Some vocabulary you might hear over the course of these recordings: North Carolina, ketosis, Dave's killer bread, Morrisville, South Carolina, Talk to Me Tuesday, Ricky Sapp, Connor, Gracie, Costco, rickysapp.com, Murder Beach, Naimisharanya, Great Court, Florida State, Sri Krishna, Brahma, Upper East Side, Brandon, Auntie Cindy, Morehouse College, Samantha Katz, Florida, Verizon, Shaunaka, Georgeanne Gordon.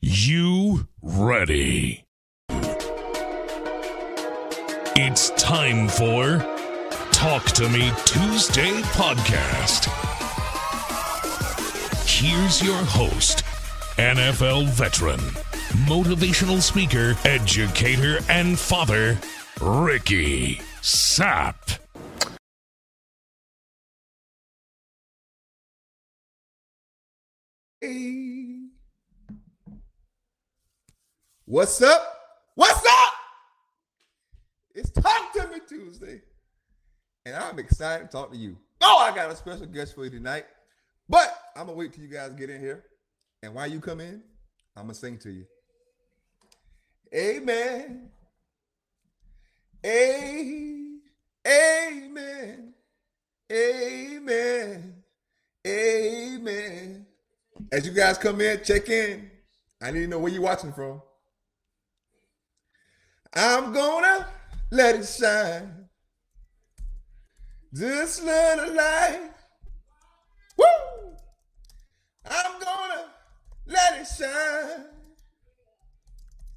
You ready? It's time for Talk to Me Tuesday podcast. Here's your host, NFL veteran, motivational speaker, educator, and father, Ricky Sapp. Hey. What's up? What's up? It's Talk to Me Tuesday, and I'm excited to talk to you. Oh, I got a special guest for you tonight, but I'm going to wait till you guys get in here, and while you come in, I'm going to sing to you. Amen. Amen. Amen. Amen. As you guys come in, check in. I need to know where you're watching from. I'm gonna let it shine. This little light. Woo! I'm gonna let it shine.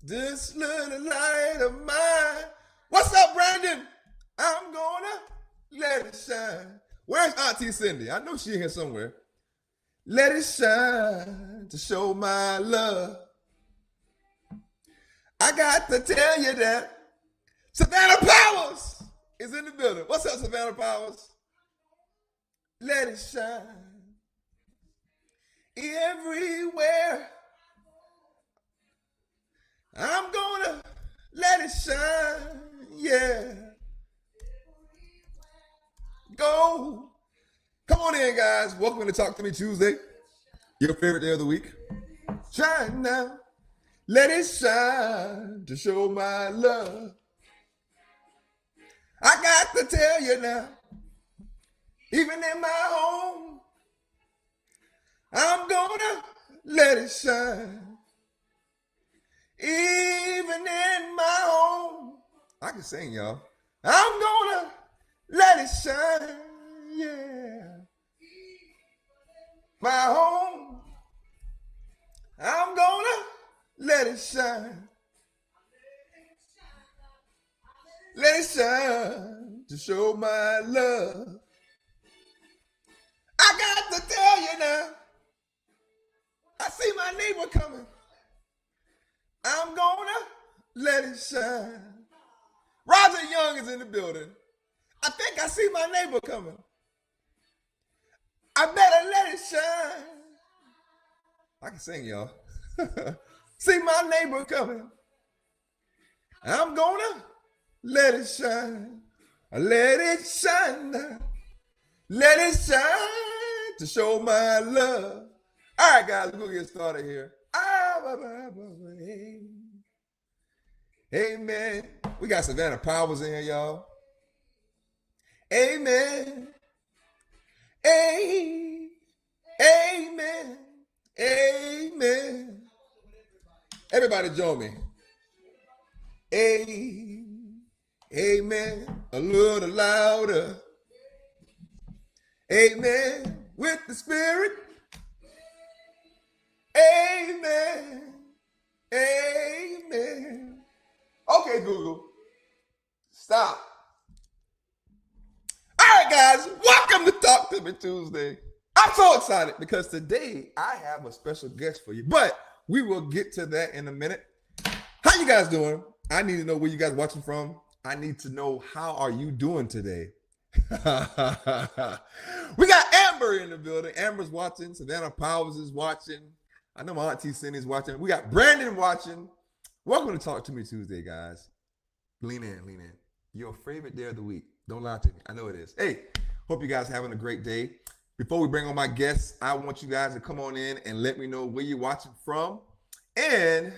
This little light of mine. What's up, Brandon? I'm gonna let it shine. Where's Auntie Cindy? I know she's here somewhere. Let it shine to show my love. I got to tell you that Savannah Powers is in the building. What's up, Savannah Powers? Let it shine everywhere. I'm gonna let it shine, yeah. Go. Come on in, guys. Welcome to Talk to Me Tuesday, your favorite day of the week. Shine now. Let it shine to show my love. I got to tell you now, even in my home, I'm gonna let it shine. Even in my home, I can sing, y'all. I'm gonna let it shine, yeah. My home, I'm gonna let it shine. Let it shine to show my love. I got to tell you now, I see my neighbor coming. I'm gonna let it shine. Roger Young is in the building. I think I see my neighbor coming. I better let it shine. I can sing, y'all. See my neighbor coming. I'm gonna let it shine. Let it shine now. Let it shine to show my love. All right, guys, we'll get started here. Amen. We got Savannah Powers in here, y'all. Amen. Amen. Amen. Amen. Everybody join me. Amen. A little louder. Amen. With the Spirit. Amen. Amen. Okay, Google. Stop. All right, guys, welcome to Talk to Me Tuesday. I'm so excited because today I have a special guest for you, but we will get to that in a minute. How you guys doing? I need to know where you guys watching from. I need to know how are you doing today. We got Amber in the building. Amber's watching. Savannah Powers is watching. I know my Auntie Cindy's watching. We got Brandon watching. Welcome to Talk to Me Tuesday, guys. Lean in, lean in. Your favorite day of the week. Don't lie to me. I know it is. Hey, hope you guys are having a great day. Before we bring on my guests, I want you guys to come on in and let me know where you're watching from. And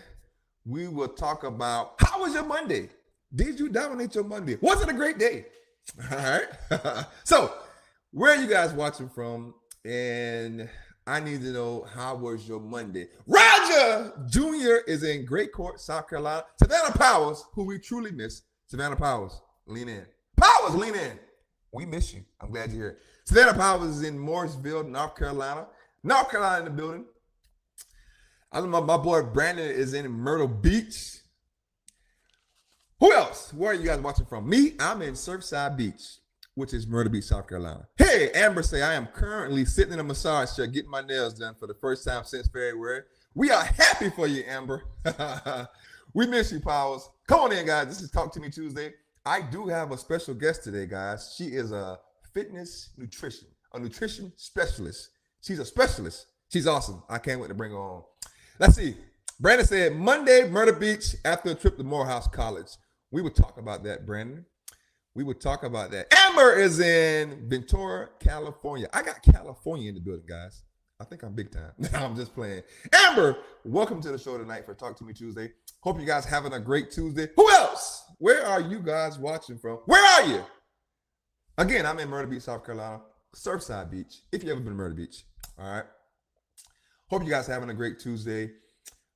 we will talk about, how was your Monday? Did you dominate your Monday? Was it a great day? All right. So where are you guys watching from? And I need to know, how was your Monday? Roger Jr. is in Great Court, South Carolina. Savannah Powers, who we truly miss. Savannah Powers, lean in. Powers, lean in. We miss you. I'm glad you're here. Savannah Powers is in Morrisville, North Carolina. North Carolina in the building. I know my boy Brandon is in Myrtle Beach. Who else? Where are you guys watching from? Me, I'm in Surfside Beach, which is Murder Beach, South Carolina. Hey, Amber say, I am currently sitting in a massage chair getting my nails done for the first time since February. We are happy for you, Amber. We miss you, Powers. Come on in, guys. This is Talk to Me Tuesday. I do have a special guest today, guys. She is a fitness nutrition, a nutrition specialist. She's a specialist. She's awesome. I can't wait to bring her on. Let's see. Brandon said, Monday, Murder Beach after a trip to Morehouse College. We will talk about that, Brandon. We will talk about that. Amber is in Ventura, California. I got California in the building, guys. I think I'm big time. I'm just playing. Amber, welcome to the show tonight for Talk to Me Tuesday. Hope you guys having a great Tuesday. Who else? Where are you guys watching from? Where are you? Again, I'm in Myrtle Beach, South Carolina, Surfside Beach, if you ever been to Myrtle Beach. All right. Hope you guys having a great Tuesday.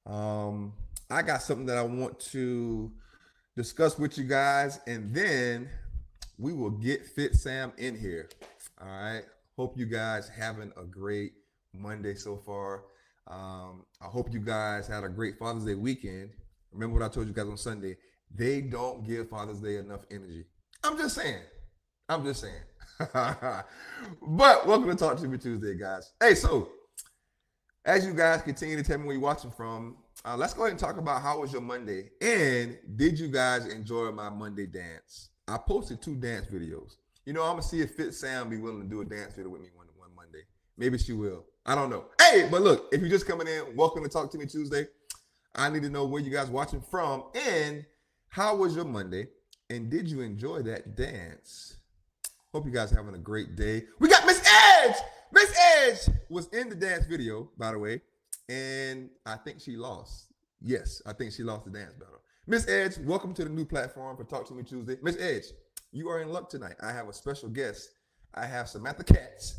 I got something that I want to discuss with you guys, and then we will get Fit Sam in here. All right. Hope you guys having a great Monday so far. I hope you guys had a great Father's Day weekend. Remember what I told you guys on Sunday. They don't give Father's Day enough energy. I'm just saying. I'm just saying. But welcome to Talk to Me Tuesday, guys. Hey, so as you guys continue to tell me where you're watching from, let's go ahead and talk about how was your Monday, and did you guys enjoy my Monday dance? I posted 2 dance videos. You know, I'm going to see if Fit Sam be willing to do a dance video with me one Monday. Maybe she will. I don't know. Hey, but look, if you're just coming in, welcome to Talk to Me Tuesday. I need to know where you guys watching from, and how was your Monday, and did you enjoy that dance? Hope you guys are having a great day. We got Miss Edge. Miss Edge was in the dance video, by the way, and I think she lost. Yes, I think she lost the dance battle. Miss Edge, welcome to the new platform for Talk to Me Tuesday. Miss Edge, you are in luck tonight. I have a special guest. I have Samantha Katz,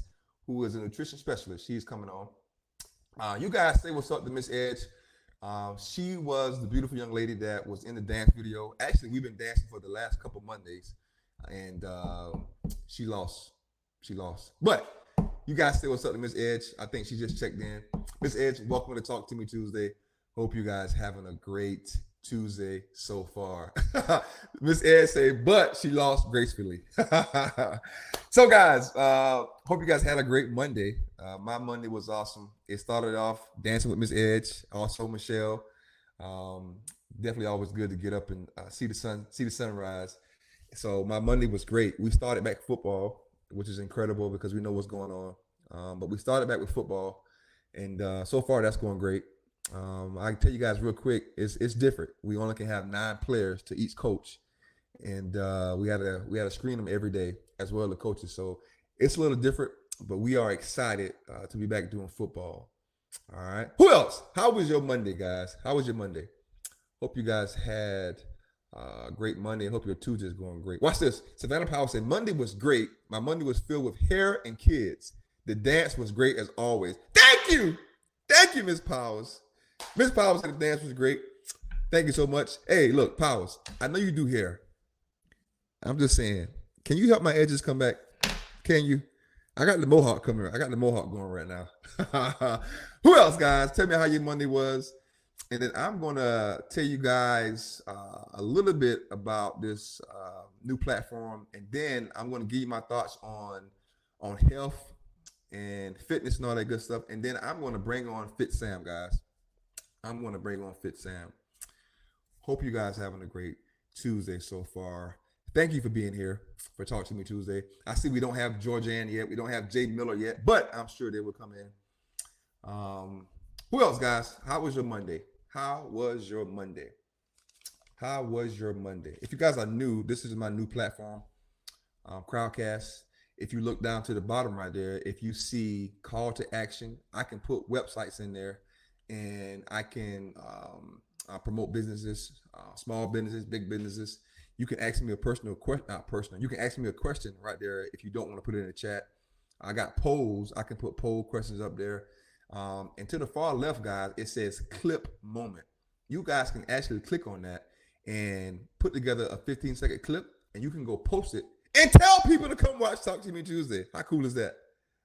who is a nutrition specialist. She's coming on. You guys say what's up to Miss Edge. She was the beautiful young lady that was in the dance video. Actually, we've been dancing for the last couple Mondays, and she lost. She lost. But you guys say what's up to Miss Edge. I think she just checked in. Miss Edge, welcome to Talk to Me Tuesday. Hope you guys having a great Tuesday so far. Miss Edge said, but she lost gracefully. So guys, hope you guys had a great Monday. My Monday was awesome. It started off dancing with Miss Edge, also Michelle. Definitely always good to get up and see the sunrise. So my Monday was great. We started back football, which is incredible because we know what's going on. But we started back with football, and so far that's going great. I can tell you guys real quick, it's different. We only can have 9 players to each coach, and we had to screen them every day as well as the coaches. So it's a little different, but we are excited to be back doing football. All right. Who else? How was your Monday, guys? How was your Monday? Hope you guys had great Monday. I hope your Tuesday is going great. Watch this. Savannah Powell said, Monday was great. My Monday was filled with hair and kids. The dance was great as always. Thank you. Thank you, Miss Powers. Miss Powers said the dance was great. Thank you so much. Hey, look, Powers, I know you do hair. I'm just saying, can you help my edges come back? Can you? I got the mohawk coming. I got the mohawk going right now. Who else, guys? Tell me how your Monday was. And then I'm going to tell you guys a little bit about this new platform. And then I'm going to give you my thoughts on health and fitness and all that good stuff. And then I'm going to bring on Fit Sam, guys. I'm going to bring on Fit Sam. Hope you guys are having a great Tuesday so far. Thank you for being here for Talk to Me Tuesday. I see we don't have Georgeanne yet. We don't have Jay Miller yet, but I'm sure they will come in. Who else, guys? How was your Monday? How was your Monday? How was your Monday? If you guys are new, this is my new platform, Crowdcast. If you look down to the bottom right there, if you see call to action, I can put websites in there, and I can promote businesses, small businesses, big businesses. You can ask me a personal question, not personal. You can ask me a question right there if you don't want to put it in the chat. I got polls. I can put poll questions up there. And to the far left, guys, it says clip moment. You guys can actually click on that and put together a 15-second clip, and you can go post it and tell people to come watch Talk to Me Tuesday. How cool is that?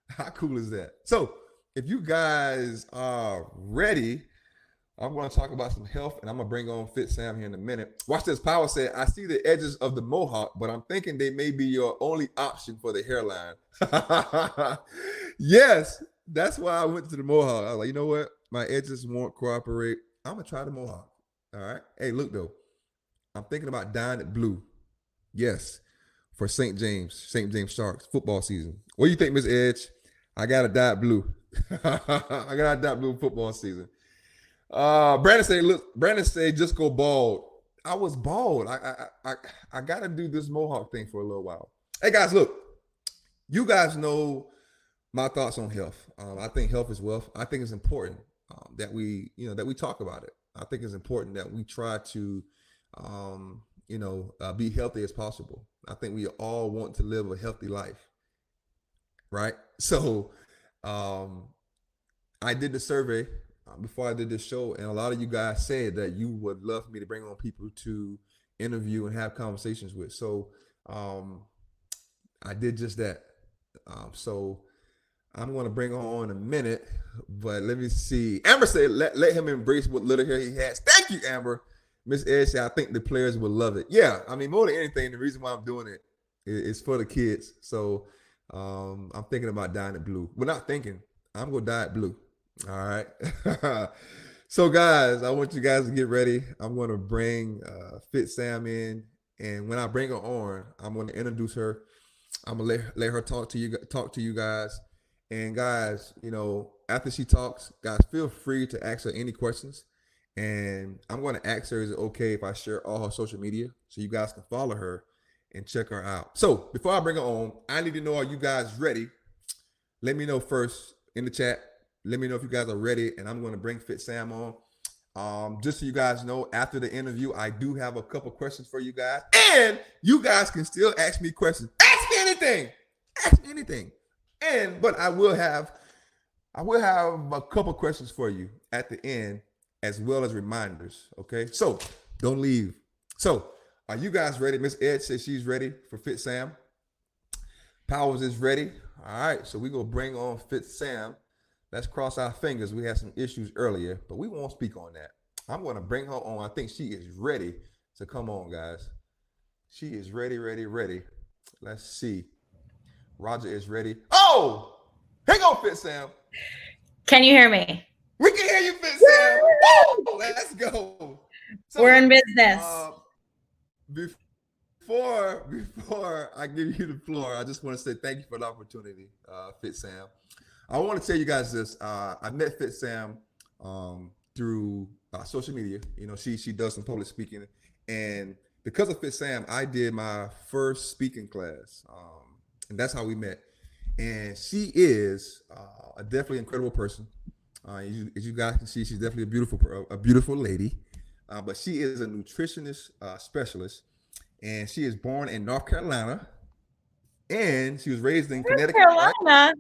How cool is that? So if you guys are ready, I'm going to talk about some health, and I'm going to bring on Fit Sam here in a minute. Watch this. Powell said, I see the edges of the mohawk, but I'm thinking they may be your only option for the hairline. Yes, that's why I went to the mohawk. I was like, you know what? My edges won't cooperate. I'm going to try the mohawk. All right. Hey, look, though. I'm thinking about dyeing it blue. Yes, for St. James Sharks football season. What do you think, Miss Edge? I got to dye it blue. I got to dye it blue football season. Brandon say, just go bald. I was bald. I gotta do this mohawk thing for a little while. Hey guys, look, you guys know my thoughts on health. I think health is wealth. I think it's important that we talk about it. I think it's important that we try to, be healthy as possible. I think we all want to live a healthy life, right? So, I did the survey before I did this show, and a lot of you guys said that you would love me to bring on people to interview and have conversations with. So I did just that. So I'm going to bring her on in a minute, but let me see. Amber said, let him embrace what little hair he has. Thank you, Amber. Miss Edge said, I think the players will love it. Yeah, I mean, more than anything, the reason why I'm doing it is for the kids. So I'm thinking about dyeing it blue. We're not thinking. I'm going to dye it blue. All right. So guys, I want you guys to get ready. I'm going to bring Fit Sam in, and when I bring her on, I'm going to introduce her. I'm going to let her talk to you guys. And guys, after she talks, guys, feel free to ask her any questions. And I'm going to ask her, is it okay if I share all her social media so you guys can follow her and check her out? So before I bring her on, I need to know, are you guys ready? Let me know first in the chat. Let me know if you guys are ready, and I'm going to bring Fit Sam on. Just so you guys know, after the interview, I do have a couple questions for you guys, and you guys can still ask me questions. Ask me anything. Ask me anything. But I will have a couple questions for you at the end, as well as reminders. Okay, so don't leave. So are you guys ready? Miss Edge says she's ready for Fit Sam. Powers is ready. All right, so we're going to bring on Fit Sam. Let's cross our fingers. We had some issues earlier, but we won't speak on that. I'm going to bring her on. I think she is ready to come on, guys. She is ready. Let's see. Roger is ready. Oh, hang on, Fit Sam. Can you hear me? We can hear you, Fit Sam. Woo! Let's go. So, we're in business. Before I give you the floor, I just want to say thank you for the opportunity, Fit Sam. I want to tell you guys this. I met Fit Sam through social media. She does some public speaking, and because of Fit Sam, I did my first speaking class, and that's how we met. And she is a definitely incredible person. As you guys can see, she's definitely a beautiful lady. But she is a nutritionist specialist, and she is born in North Carolina, and she was raised in Connecticut. Carolina.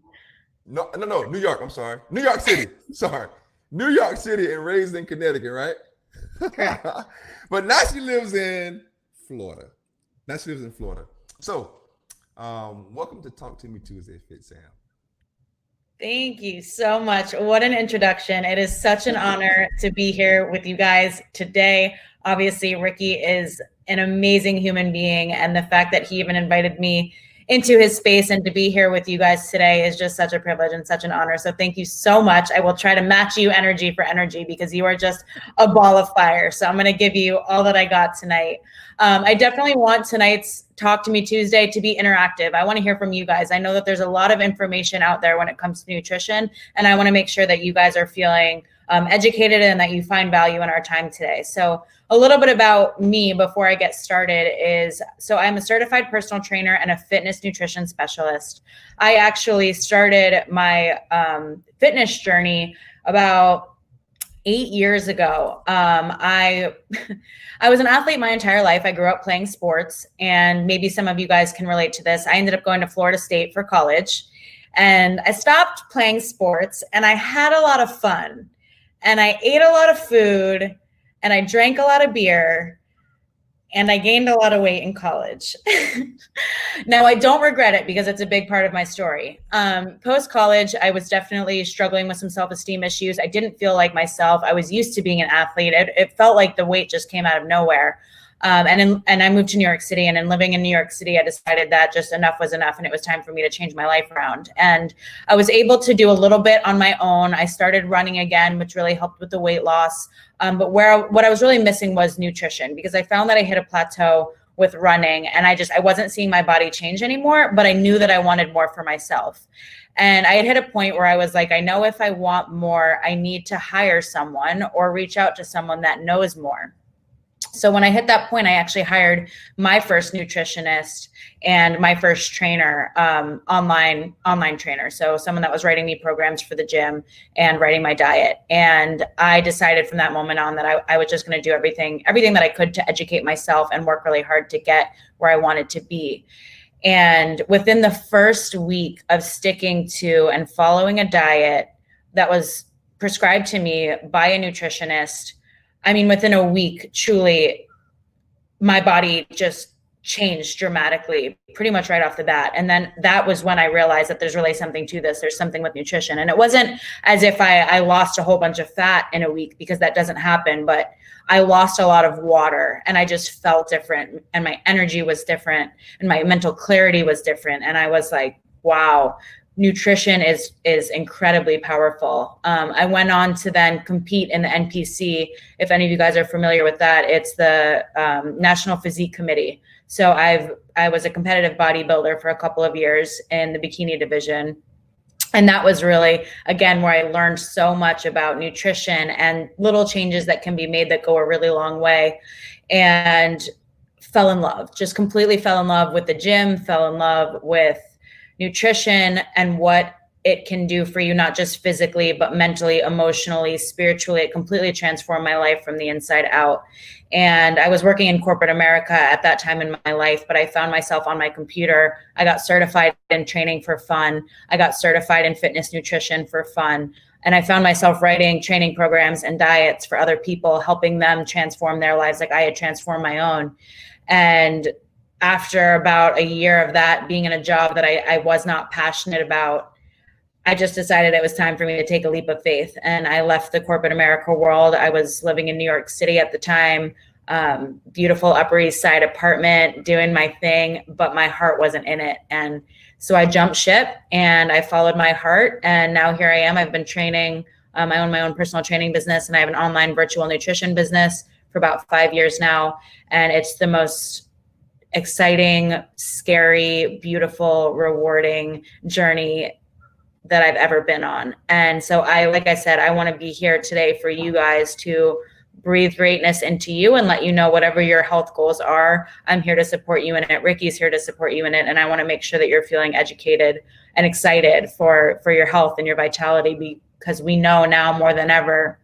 No, New York. I'm sorry. New York City. Sorry. New York City and raised in Connecticut, right? But now she lives in Florida. So, welcome to Talk to Me Tuesday, Fit Sam. Thank you so much. What an introduction. It is such an honor to be here with you guys today. Obviously, Ricky is an amazing human being, and the fact that he even invited me into his space and to be here with you guys today is just such a privilege and such an honor. So thank you so much. I will try to match you energy for energy, because you are just a ball of fire. So I'm going to give you all that I got tonight. I definitely want tonight's Talk to Me Tuesday to be interactive. I want to hear from you guys. I know that there's a lot of information out there when it comes to nutrition, and I want to make sure that you guys are feeling educated and that you find value in our time today. So a little bit about me before I get started is, so I'm a certified personal trainer and a fitness nutrition specialist. I actually started my fitness journey about 8 years ago. I was an athlete my entire life. I grew up playing sports, and maybe some of you guys can relate to this. I ended up going to Florida State for college, and I stopped playing sports, and I had a lot of fun, and I ate a lot of food, and I drank a lot of beer, And I gained a lot of weight in college. Now, I don't regret it because it's a big part of my story. Post-college, I was definitely struggling with some self-esteem issues. I didn't feel like myself. I was used to being an athlete. It felt like the weight just came out of nowhere. And I moved to New York City, and in living in New York City, I decided that just enough was enough and it was time for me to change my life around. And I was able to do a little bit on my own. I started running again, which really helped with the weight loss. But what I was really missing was nutrition, because I found that I hit a plateau with running and I wasn't seeing my body change anymore, but I knew that I wanted more for myself. And I had hit a point where I was like, I know if I want more, I need to hire someone or reach out to someone that knows more. So when I hit that point, I actually hired my first nutritionist and my first trainer, online trainer. So someone that was writing me programs for the gym and writing my diet. And I decided from that moment on that I was just going to do everything that I could to educate myself and work really hard to get where I wanted to be. And within the first week of sticking to and following a diet that was prescribed to me by a nutritionist, I mean, within a week, truly, my body just changed dramatically, pretty much right off the bat. And then that was when I realized that there's really something to this. There's something with nutrition. And it wasn't as if I lost a whole bunch of fat in a week, because that doesn't happen, but I lost a lot of water and I just felt different, and my energy was different and my mental clarity was different. And I was like, wow, nutrition is incredibly powerful. I went on to then compete in the NPC. If any of you guys are familiar with that, it's the National Physique Committee. So I was a competitive bodybuilder for a couple of years in the bikini division. And that was really, again, where I learned so much about nutrition and little changes that can be made that go a really long way. And fell in love, just completely fell in love with the gym, fell in love with nutrition and what it can do for you, not just physically, but mentally, emotionally, spiritually. It completely transformed my life from the inside out. And I was working in corporate America at that time in my life, but I found myself on my computer. I got certified in training for fun. I got certified in fitness nutrition for fun. And I found myself writing training programs and diets for other people, helping them transform their lives like I had transformed my own. And after about a year of that, being in a job that I was not passionate about, I just decided it was time for me to take a leap of faith. And I left the corporate America world. I was living in New York City at the time, beautiful Upper East Side apartment, doing my thing, but my heart wasn't in it. And so I jumped ship and I followed my heart. And now here I am. I've been training. I own my own personal training business, and I have an online virtual nutrition business for about 5 years now. And it's the most exciting, scary, beautiful, rewarding journey that I've ever been on. And so like I said, I want to be here today for you guys to breathe greatness into you and let you know whatever your health goals are, I'm here to support you in it. Ricky's here to support you in it. And I want to make sure that you're feeling educated and excited for your health and your vitality, because we know now more than ever,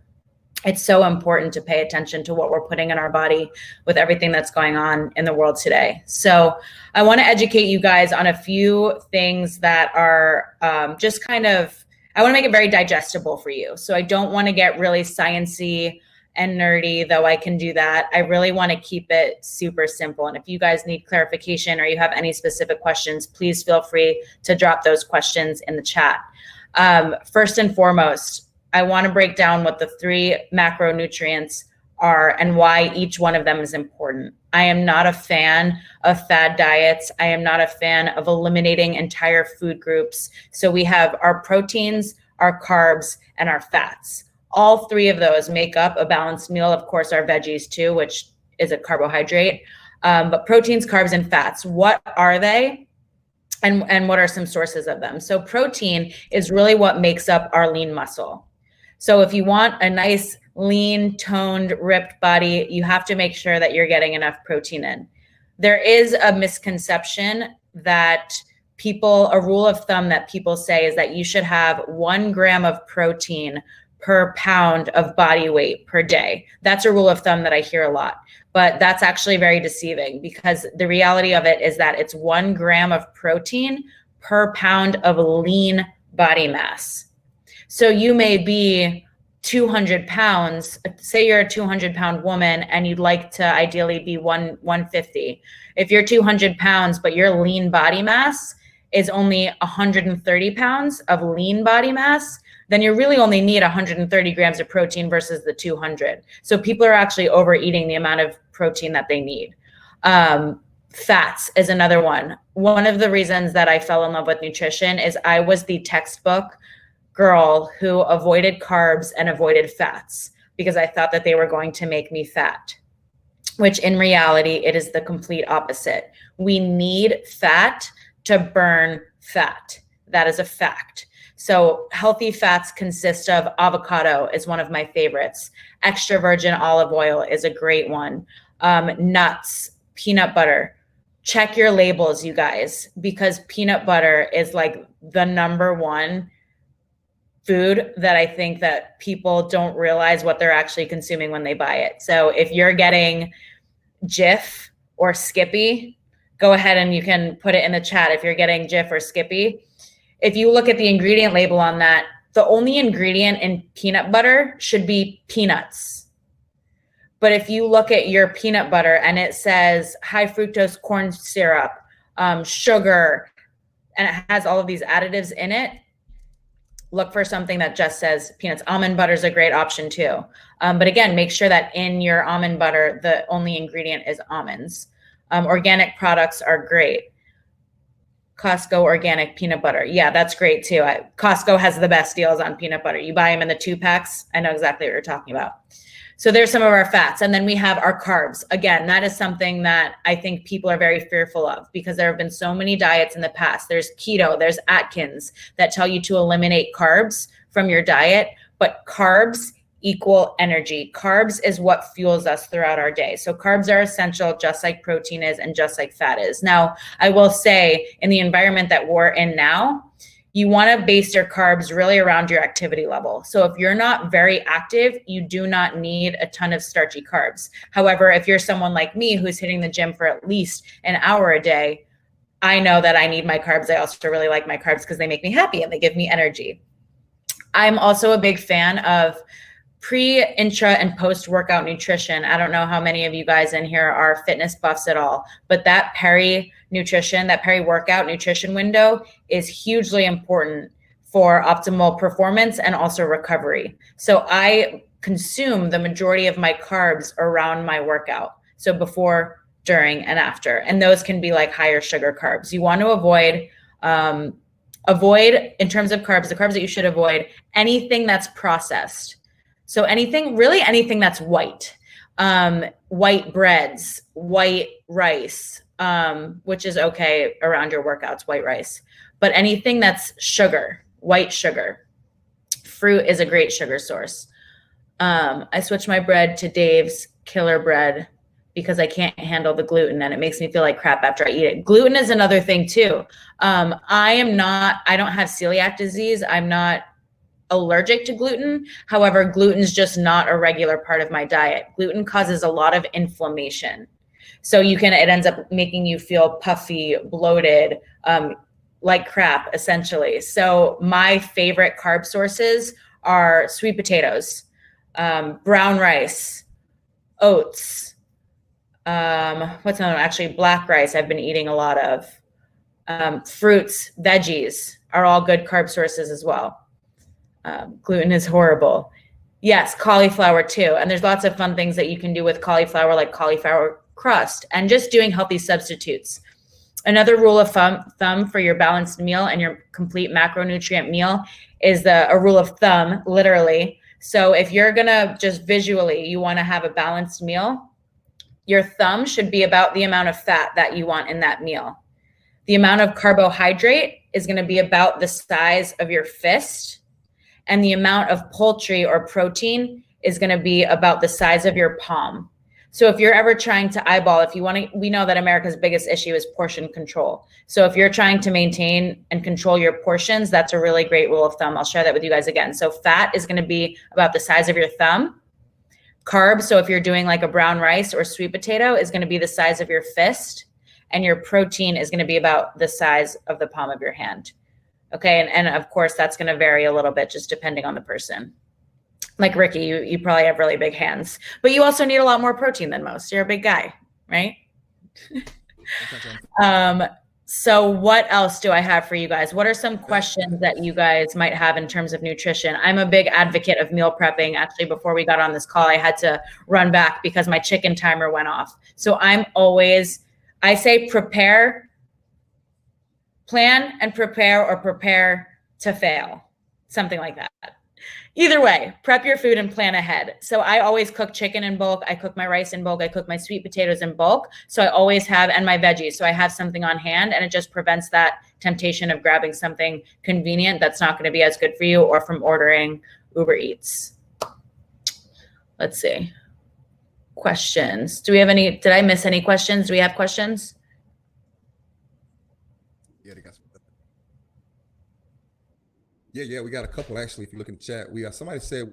it's so important to pay attention to what we're putting in our body with everything that's going on in the world today. So I want to educate you guys on a few things that are just kind of, I want to make it very digestible for you. So I don't want to get really sciencey and nerdy, though I can do that. I really want to keep it super simple. And if you guys need clarification or you have any specific questions, please feel free to drop those questions in the chat. First and foremost, I want to break down what the three macronutrients are and why each one of them is important. I am not a fan of fad diets. I am not a fan of eliminating entire food groups. So we have our proteins, our carbs, and our fats. All three of those make up a balanced meal. Of course, our veggies too, which is a carbohydrate. But proteins, carbs, and fats, what are they? And what are some sources of them? So protein is really what makes up our lean muscle. So if you want a nice, lean, toned, ripped body, you have to make sure that you're getting enough protein in. There is a misconception that a rule of thumb that people say is that you should have 1 gram of protein per pound of body weight per day. That's a rule of thumb that I hear a lot, but that's actually very deceiving, because the reality of it is that it's 1 gram of protein per pound of lean body mass. So you may be 200 pounds, say you're a 200 pound woman and you'd like to ideally be 150. If you're 200 pounds, but your lean body mass is only 130 pounds of lean body mass, then you really only need 130 grams of protein versus the 200. So people are actually overeating the amount of protein that they need. Fats is another one. One of the reasons that I fell in love with nutrition is I was the textbook girl who avoided carbs and avoided fats because I thought that they were going to make me fat, which in reality, it is the complete opposite. We need fat to burn fat. That is a fact. So healthy fats consist of avocado is one of my favorites. Extra virgin olive oil is a great one. Nuts, peanut butter. Check your labels, you guys, because peanut butter is like the number one food that I think that people don't realize what they're actually consuming when they buy it. So if you're getting Jif or Skippy, go ahead and you can put it in the chat if you're getting Jif or Skippy. If you look at the ingredient label on that, the only ingredient in peanut butter should be peanuts. But if you look at your peanut butter and it says high fructose corn syrup, sugar, and it has all of these additives in it, look for something that just says peanuts. Almond butter is a great option too. But again, make sure that in your almond butter, the only ingredient is almonds. Organic products are great. Costco organic peanut butter. Yeah, that's great too. Costco has the best deals on peanut butter. You buy them in the 2-packs. I know exactly what you're talking about. So there's some of our fats. And then we have our carbs. Again, that is something that I think people are very fearful of because there have been so many diets in the past. There's keto, there's Atkins that tell you to eliminate carbs from your diet, but carbs equal energy. Carbs is what fuels us throughout our day. So carbs are essential, just like protein is and just like fat is. Now, I will say in the environment that we're in now, you want to base your carbs really around your activity level. So if you're not very active, you do not need a ton of starchy carbs. However, if you're someone like me who's hitting the gym for at least an hour a day, I know that I need my carbs. I also really like my carbs because they make me happy and they give me energy. I'm also a big fan of pre, intra, and post-workout nutrition. I don't know how many of you guys in here are fitness buffs at all, but that peri-nutrition, that peri-workout nutrition window is hugely important for optimal performance and also recovery. So I consume the majority of my carbs around my workout. So before, during, and after. And those can be like higher sugar carbs. You want to avoid in terms of carbs, the carbs that you should avoid, anything that's processed. So anything, really anything that's white, white breads, white rice, which is okay around your workouts, white rice, but anything that's sugar, white sugar, fruit is a great sugar source. I switched my bread to Dave's Killer Bread because I can't handle the gluten and it makes me feel like crap after I eat it. Gluten is another thing too. I don't have celiac disease. I'm not allergic to gluten. However, gluten is just not a regular part of my diet. Gluten causes a lot of inflammation. So it ends up making you feel puffy, bloated, like crap, essentially. So my favorite carb sources are sweet potatoes, brown rice, oats. What's another one? Actually, black rice I've been eating a lot of. Fruits, veggies are all good carb sources as well. Gluten is horrible. Yes, cauliflower too. And there's lots of fun things that you can do with cauliflower, like cauliflower crust and just doing healthy substitutes. Another rule of thumb for your balanced meal and your complete macronutrient meal is a rule of thumb, literally. So if you're going to just visually, you want to have a balanced meal, your thumb should be about the amount of fat that you want in that meal. The amount of carbohydrate is going to be about the size of your fist. And the amount of poultry or protein is going to be about the size of your palm. So if you're ever trying to eyeball, we know that America's biggest issue is portion control. So if you're trying to maintain and control your portions, that's a really great rule of thumb. I'll share that with you guys again. So fat is going to be about the size of your thumb. Carbs, so if you're doing like a brown rice or sweet potato, is going to be the size of your fist. And your protein is going to be about the size of the palm of your hand. Okay, and of course, that's going to vary a little bit just depending on the person. Like Ricky, you probably have really big hands, but you also need a lot more protein than most. You're a big guy, right? So what else do I have for you guys? What are some questions that you guys might have in terms of nutrition? I'm a big advocate of meal prepping. Actually, before we got on this call, I had to run back because my chicken timer went off. So I'm always, I say prepare, plan and prepare, or prepare to fail, something like that. Either way, prep your food and plan ahead. So I always cook chicken in bulk. I cook my rice in bulk. I cook my sweet potatoes in bulk. So I always have, and my veggies. So I have something on hand, and it just prevents that temptation of grabbing something convenient that's not going to be as good for you, or from ordering Uber Eats. Let's see. Questions. Do we have any, did I miss any questions? Do we have questions? Yeah, we got a couple actually. If you look in the chat, we got somebody said,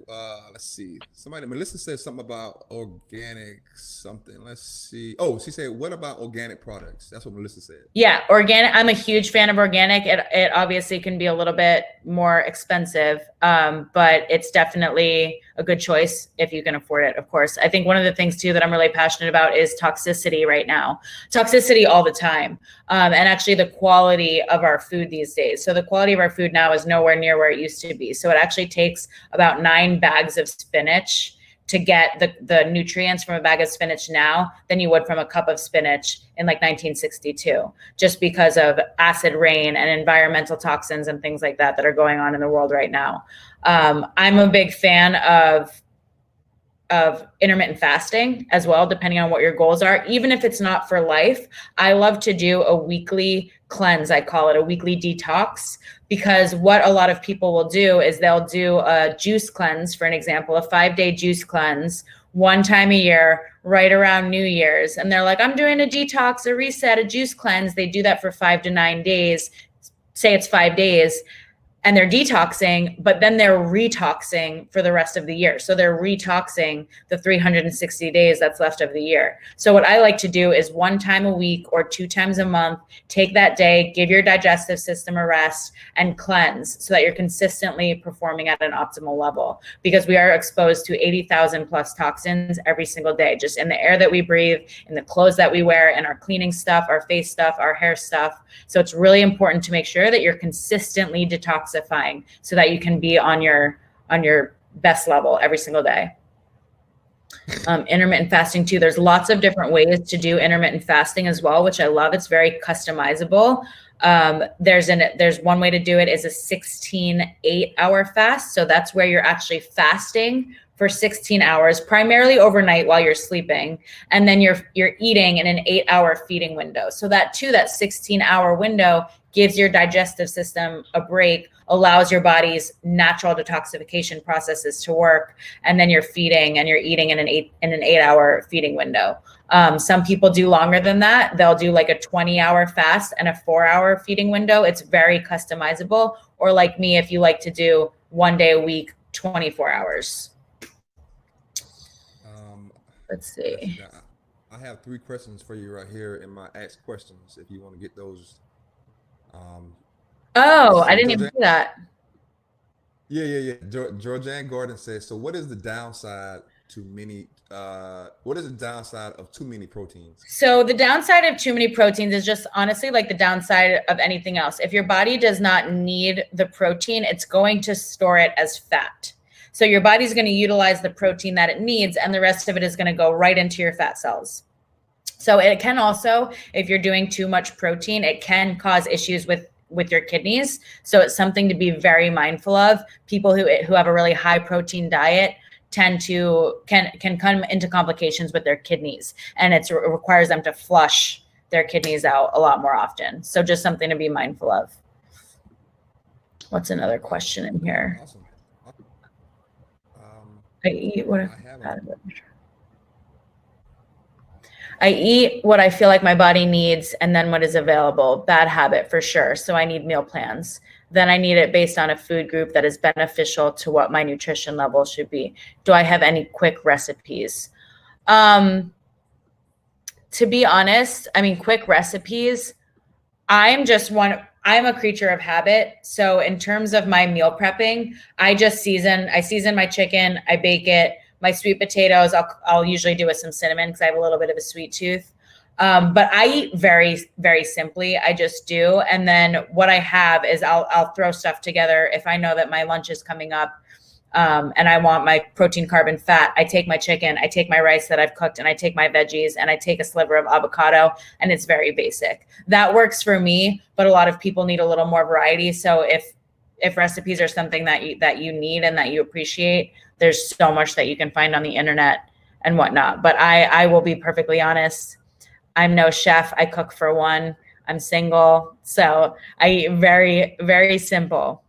let's see, Melissa said something about organic something. Let's see. Oh, she said, what about organic products? That's what Melissa said. Yeah, organic. I'm a huge fan of organic. It obviously can be a little bit more expensive, but it's definitely a good choice if you can afford it, of course. I think one of the things too that I'm really passionate about is toxicity right now. Toxicity all the time, and actually the quality of our food these days. So the quality of our food now is nowhere near where it used to be. So it actually takes about 9 bags of spinach to get the nutrients from a bag of spinach now than you would from a cup of spinach in like 1962, just because of acid rain and environmental toxins and things like that that are going on in the world right now. I'm a big fan of intermittent fasting as well, depending on what your goals are, even if it's not for life. I love to do a weekly cleanse, I call it a weekly detox, because what a lot of people will do is they'll do a juice cleanse, for an example, a 5-day juice cleanse one time a year, right around New Year's. And they're like, I'm doing a detox, a reset, a juice cleanse. They do that for 5 to 9 days, say it's 5 days, and they're detoxing, but then they're retoxing for the rest of the year. So they're retoxing the 360 days that's left of the year. So what I like to do is one time a week or 2 times a month, take that day, give your digestive system a rest, and cleanse so that you're consistently performing at an optimal level, because we are exposed to 80,000 plus toxins every single day, just in the air that we breathe, in the clothes that we wear, in our cleaning stuff, our face stuff, our hair stuff. So it's really important to make sure that you're consistently detoxing, so that you can be on your best level every single day. Intermittent fasting too. There's lots of different ways to do intermittent fasting as well, which I love. It's very customizable. There's one way to do it is a 16-8-hour fast. So that's where you're actually fasting for 16 hours, primarily overnight while you're sleeping. And then you're eating in an 8-hour feeding window. So that too, that 16-hour window gives your digestive system a break, allows your body's natural detoxification processes to work, and then you're feeding and you're eating in an 8-hour feeding window. Some people do longer than that. They'll do like a 20-hour fast and a 4-hour feeding window. It's very customizable. Or like me, if you like to do 1 day a week, 24 hours. Let's see. I have 3 questions for you right here in my ask questions, if you want to get those. Oh, I didn't even see that. Yeah. Georgeanne Gordon says, so what is the downside to many, what is the downside of too many proteins? So the downside of too many proteins is just honestly like the downside of anything else. If your body does not need the protein, it's going to store it as fat. So your body's going to utilize the protein that it needs, and the rest of it is going to go right into your fat cells. So it can also, if you're doing too much protein, it can cause issues with your kidneys. So it's something to be very mindful of. People who have a really high protein diet tend to can come into complications with their kidneys, and it requires them to flush their kidneys out a lot more often. So just something to be mindful of. What's another question in here? Awesome. I eat what I feel like my body needs and then what is available. Bad habit for sure. So I need meal plans. Then I need it based on a food group that is beneficial to what my nutrition level should be. Do I have any quick recipes? To be honest, I mean, quick recipes, I'm just one. I'm a creature of habit. So in terms of my meal prepping, I season my chicken, I bake it. My sweet potatoes, I'll usually do with some cinnamon because I have a little bit of a sweet tooth. But I eat very, very simply. I just do. And then what I have is I'll throw stuff together. If I know that my lunch is coming up and I want my protein, carb, and fat, I take my chicken, I take my rice that I've cooked, and I take my veggies, and I take a sliver of avocado, and it's very basic. That works for me, but a lot of people need a little more variety. So if recipes are something that you need and that you appreciate, there's so much that you can find on the internet and whatnot. But I will be perfectly honest. I'm no chef. I cook for one. I'm single. So I eat very, very simple.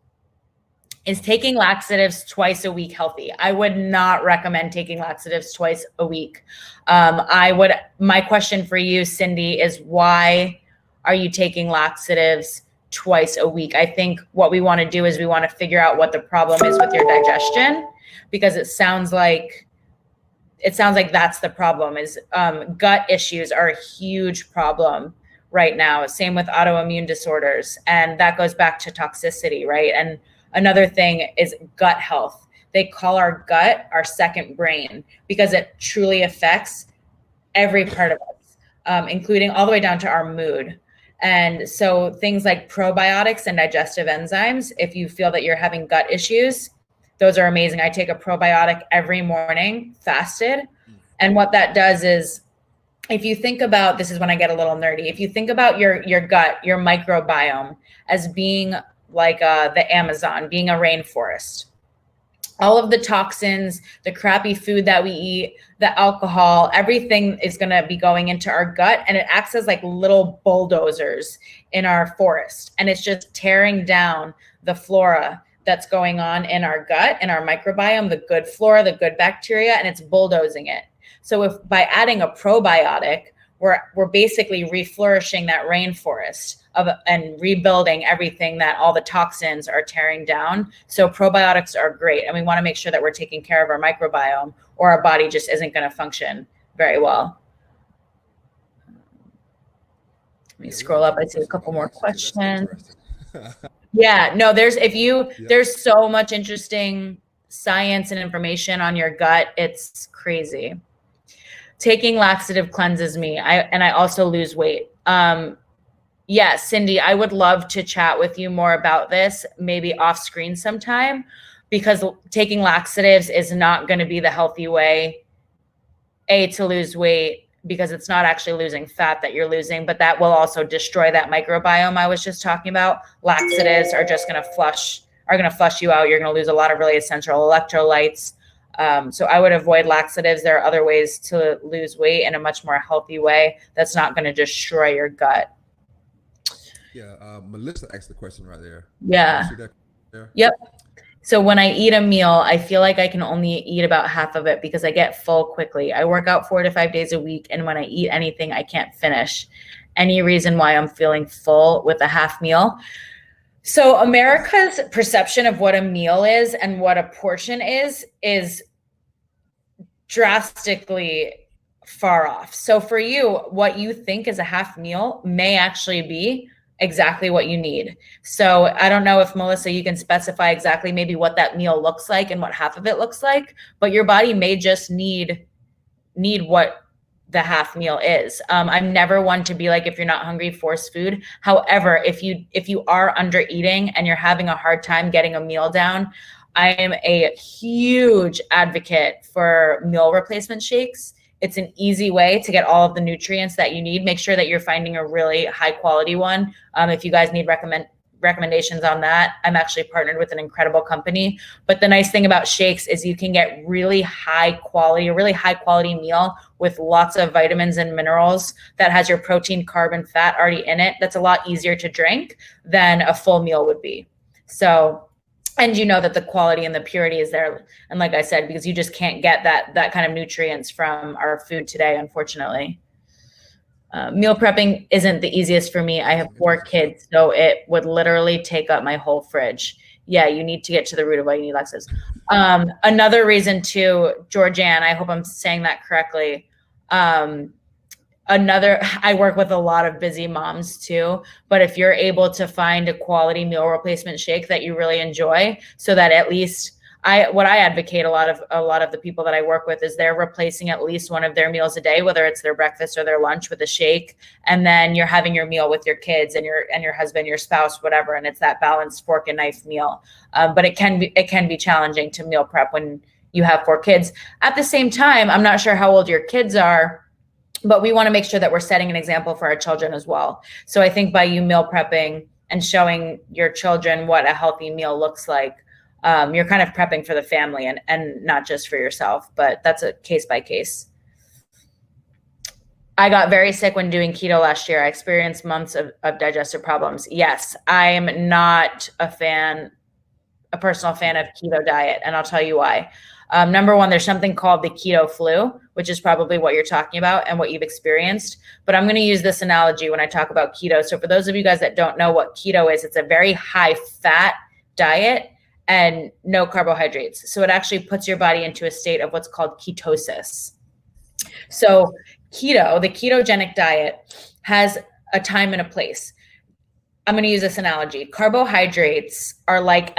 Is taking laxatives twice a week healthy? I would not recommend taking laxatives twice a week. My question for you, Cindy, is why are you taking laxatives twice a week? I think what we want to do is we want to figure out what the problem is with your digestion, because it sounds like that's the problem. Is gut issues are a huge problem right now. Same with autoimmune disorders, and that goes back to toxicity, right? And another thing is gut health. They call our gut our second brain because it truly affects every part of us, including all the way down to our mood. And so things like probiotics and digestive enzymes, if you feel that you're having gut issues, those are amazing. I take a probiotic every morning, fasted. And what that does is, if you think about, this is when I get a little nerdy, if you think about your gut, your microbiome as being like the Amazon, being a rainforest, all of the toxins, the crappy food that we eat, the alcohol, everything is going to be going into our gut, and it acts as like little bulldozers in our forest. And it's just tearing down the flora that's going on in our gut, in our microbiome, the good flora, the good bacteria, and it's bulldozing it. So if by adding a probiotic, we're basically reflourishing that rainforest and rebuilding everything that all the toxins are tearing down. So probiotics are great, and we want to make sure that we're taking care of our microbiome, or our body just isn't going to function very well. Let me scroll up. I see a couple more questions. Yeah, no, there's so much interesting science and information on your gut. It's crazy. Taking laxative cleanses me. I also lose weight. Yeah, Cindy, I would love to chat with you more about this, maybe off screen sometime, because taking laxatives is not going to be the healthy way, A, to lose weight, because it's not actually losing fat that you're losing, but that will also destroy that microbiome I was just talking about. Laxatives are just going to flush you out. You're going to lose a lot of really essential electrolytes. So I would avoid laxatives. There are other ways to lose weight in a much more healthy way that's not going to destroy your gut. Yeah. Melissa asked the question right there. Yeah. There? Yep. So when I eat a meal, I feel like I can only eat about half of it because I get full quickly. I work out 4 to 5 days a week, and when I eat anything, I can't finish. Any reason why I'm feeling full with a half meal? So America's perception of what a meal is and what a portion is drastically far off. So for you, what you think is a half meal may actually be exactly what you need. So I don't know if, Melissa, you can specify exactly maybe what that meal looks like and what half of it looks like, but your body may just need what the half meal is. I'm never one to be like, if you're not hungry, force food. However, if you are under eating and you're having a hard time getting a meal down, I am a huge advocate for meal replacement shakes. It's an easy way to get all of the nutrients that you need. Make sure that you're finding a really high quality one. If you guys need recommendations on that, I'm actually partnered with an incredible company. But the nice thing about shakes is you can get a really high quality meal with lots of vitamins and minerals that has your protein, carb, and fat already in it. That's a lot easier to drink than a full meal would be. So, and you know that the quality and the purity is there. And like I said, because you just can't get that kind of nutrients from our food today, unfortunately. Meal prepping isn't the easiest for me. I have 4 kids, so it would literally take up my whole fridge. Yeah, you need to get to the root of why you need laxatives. Another reason too, Georgeanne, I hope I'm saying that correctly, Another, I work with a lot of busy moms too, but if you're able to find a quality meal replacement shake that you really enjoy, so that at least what I advocate a lot of the people that I work with is they're replacing at least one of their meals a day, whether it's their breakfast or their lunch, with a shake. And then you're having your meal with your kids and your husband, your spouse, whatever. And it's that balanced fork and knife meal. But it can be challenging to meal prep when you have 4 kids. At the same time, I'm not sure how old your kids are, but we want to make sure that we're setting an example for our children as well. So I think by you meal prepping and showing your children what a healthy meal looks like, you're kind of prepping for the family and not just for yourself, but that's a case by case. I got very sick when doing keto last year. I experienced months of digestive problems. Yes, I'm not a personal fan of keto diet, and I'll tell you why. Number one, there's something called the keto flu, which is probably what you're talking about and what you've experienced. But I'm going to use this analogy when I talk about keto. So for those of you guys that don't know what keto is, it's a very high fat diet and no carbohydrates. So it actually puts your body into a state of what's called ketosis. So keto, the ketogenic diet, has a time and a place. I'm going to use this analogy. Carbohydrates are like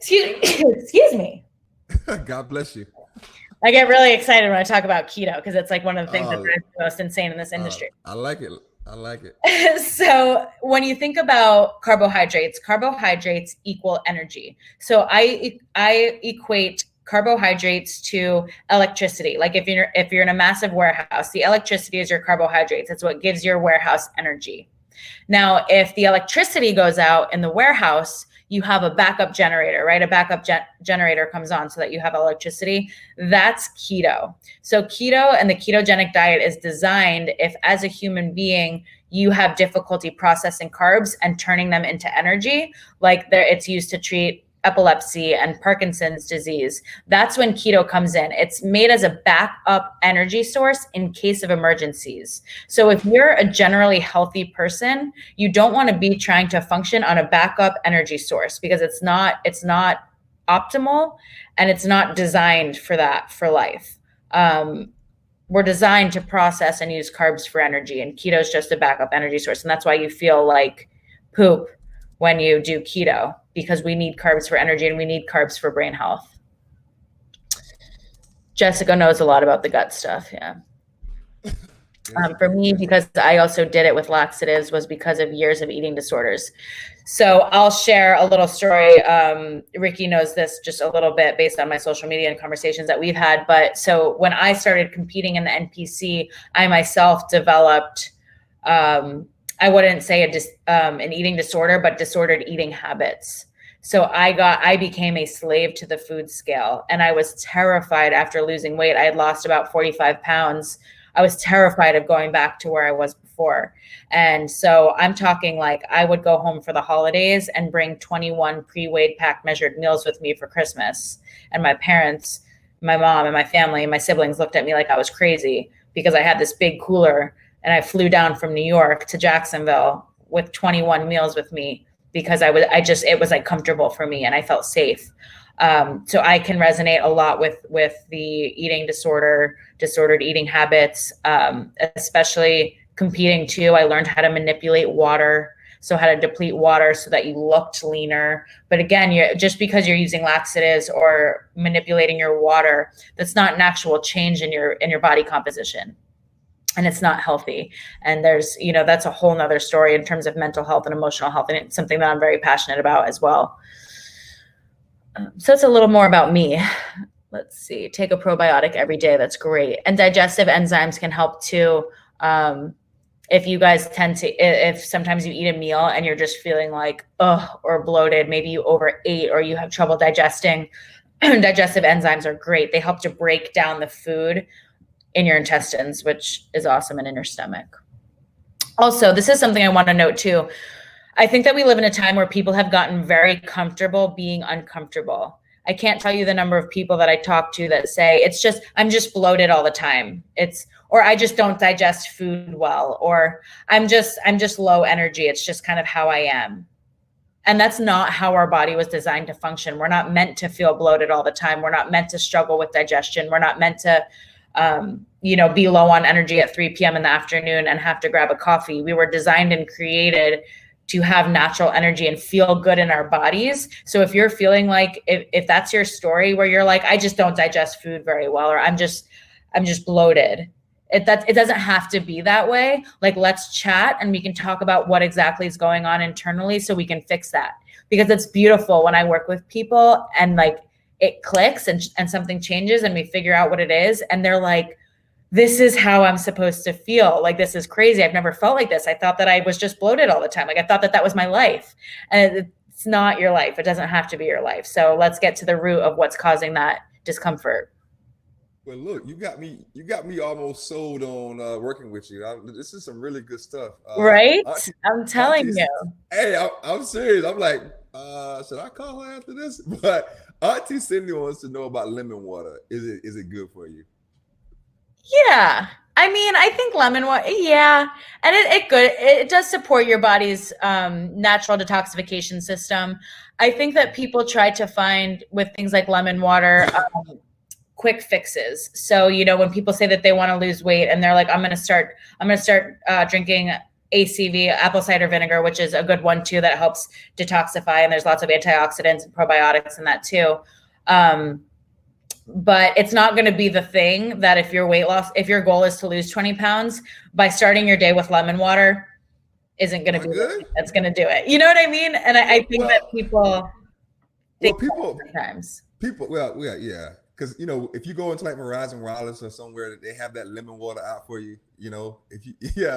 excuse me. God bless you. I get really excited when I talk about keto because it's like one of the things that's most insane in this industry. I like it. So when you think about carbohydrates equal energy. So I equate carbohydrates to electricity. Like if you're in a massive warehouse, the electricity is your carbohydrates. It's what gives your warehouse energy. Now, if the electricity goes out in the warehouse, you have a backup generator, right? A backup generator comes on so that you have electricity. That's keto. So keto and the ketogenic diet is designed if, as a human being, you have difficulty processing carbs and turning them into energy, like it's used to treat epilepsy and Parkinson's disease. That's when keto comes in. It's made as a backup energy source in case of emergencies. So if you're a generally healthy person, you don't want to be trying to function on a backup energy source because it's not optimal and it's not designed for that, for life. We're designed to process and use carbs for energy, and keto is just a backup energy source. And that's why you feel like poop when you do keto, because we need carbs for energy and we need carbs for brain health. Jessica knows a lot about the gut stuff, yeah. For me, because I also did it with laxatives, was because of years of eating disorders. So I'll share a little story. Ricky knows this just a little bit based on my social media and conversations that we've had. But so when I started competing in the NPC, I myself developed, I wouldn't say an eating disorder, but disordered eating habits. So I became a slave to the food scale, and I was terrified after losing weight. I had lost about 45 pounds. I was terrified of going back to where I was before. And so I'm talking like I would go home for the holidays and bring 21 pre-weighed pack measured meals with me for Christmas. And my parents, my mom and my family and my siblings looked at me like I was crazy because I had this big cooler. And I flew down from New York to Jacksonville with 21 meals with me because it was like comfortable for me and I felt safe. So I can resonate a lot with the eating disorder, disordered eating habits, especially competing too. I learned how to manipulate water, so how to deplete water so that you looked leaner. But again, just because you're using laxatives or manipulating your water, that's not an actual change in your body composition. And it's not healthy. And there's, that's a whole nother story in terms of mental health and emotional health. And it's something that I'm very passionate about as well. So it's a little more about me. Let's see, take a probiotic every day. That's great. And digestive enzymes can help too. If you guys if sometimes you eat a meal and you're just feeling like, or bloated, maybe you overate or you have trouble digesting, digestive enzymes are great. They help to break down the food in your intestines, which is awesome, and in your stomach. Also, this is something I want to note too. I think that we live in a time where people have gotten very comfortable being uncomfortable. I can't tell you the number of people that I talk to that say, I'm just bloated all the time. Or I just don't digest food well, or I'm just low energy. It's just kind of how I am. And that's not how our body was designed to function. We're not meant to feel bloated all the time. We're not meant to struggle with digestion. We're not meant to you know, be low on energy at 3 p.m. in the afternoon and have to grab a coffee. We were designed and created to have natural energy and feel good in our bodies. So if you're feeling like, if that's your story where you're like, I just don't digest food very well, or I'm just bloated. It doesn't have to be that way. Like, let's chat and we can talk about what exactly is going on internally so we can fix that. Because it's beautiful when I work with people and like it clicks and something changes and we figure out what it is. And they're like, this is how I'm supposed to feel. Like, this is crazy. I've never felt like this. I thought that I was just bloated all the time. Like, I thought that that was my life. And it's not your life. It doesn't have to be your life. So let's get to the root of what's causing that discomfort. Well, look, you got me almost sold on working with you. This is some really good stuff. Right? I'm telling you. Hey, I'm serious. I'm like, should I call her after this? But Auntie Cindy wants to know about lemon water. Is it good for you? Yeah. I mean, I think lemon water, yeah. And it does support your body's natural detoxification system. I think that people try to find with things like lemon water, quick fixes. So, you know, when people say that they want to lose weight and they're like, I'm going to start drinking ACV, apple cider vinegar, which is a good one too, that helps detoxify. And there's lots of antioxidants and probiotics in that too. But it's not going to be the thing that if your weight loss, if your goal is to lose 20 pounds, by starting your day with lemon water isn't going to be good. That's going to do it. You know what I mean? And I think that people think sometimes. Yeah. Because, you know, if you go into like Verizon Wireless or somewhere that they have that lemon water out for you, you know,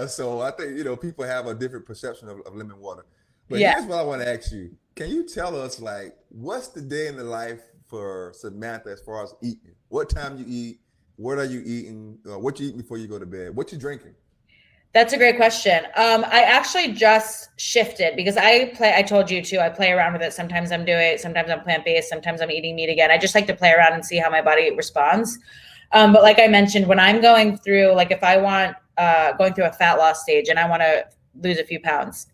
so I think, you know, people have a different perception of lemon water. But yeah. Here's what I want to ask you. Can you tell us, like, what's the day in the life for Samantha as far as eating? What time you eat? What are you eating? What you eat before you go to bed? What you drinking? That's a great question. I actually just shifted because I told you too, I play around with it. Sometimes I'm doing it. Sometimes I'm plant-based. Sometimes I'm eating meat again. I just like to play around and see how my body responds. But like I mentioned, when I'm going through, like if I want, going through a fat loss stage and I want to lose a few pounds,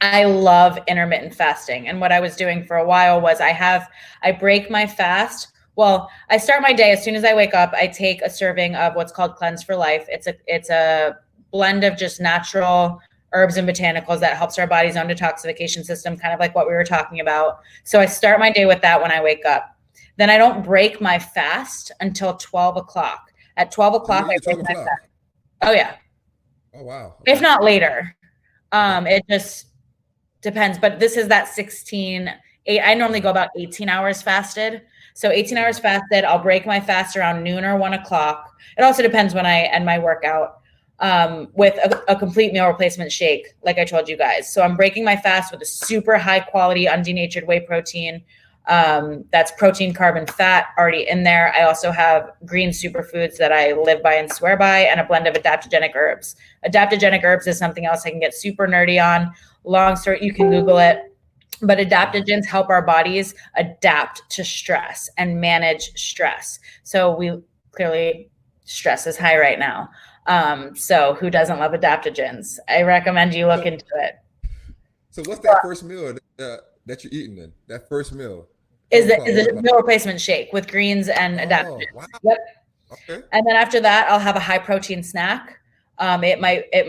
I love intermittent fasting. And what I was doing for a while was I break my fast. Well, I start my day. As soon as I wake up, I take a serving of what's called Cleanse for Life. It's a blend of just natural herbs and botanicals that helps our body's own detoxification system, kind of like what we were talking about. So I start my day with that when I wake up. Then I don't break my fast until 12 o'clock. At 12 o'clock, I break my fast. Oh, yeah. Oh, wow. Okay. If not later. It just depends. But this is that 8. I normally go about 18 hours fasted. So 18 hours fasted, I'll break my fast around noon or 1 o'clock. It also depends when I end my workout. With a complete meal replacement shake, like I told you guys. So I'm breaking my fast with a super high quality undenatured whey protein. That's protein, carb, and fat already in there. I also have green superfoods that I live by and swear by, and a blend of adaptogenic herbs. Adaptogenic herbs is something else I can get super nerdy on. Long story, you can Google it. But adaptogens help our bodies adapt to stress and manage stress. So we clearly, stress is high right now. So who doesn't love adaptogens? I recommend you look into it. So what's that first meal that you're eating then? That first meal? Is a meal replacement shake with greens and adaptogens. Wow. Yep. Okay. And then after that, I'll have a high protein snack. It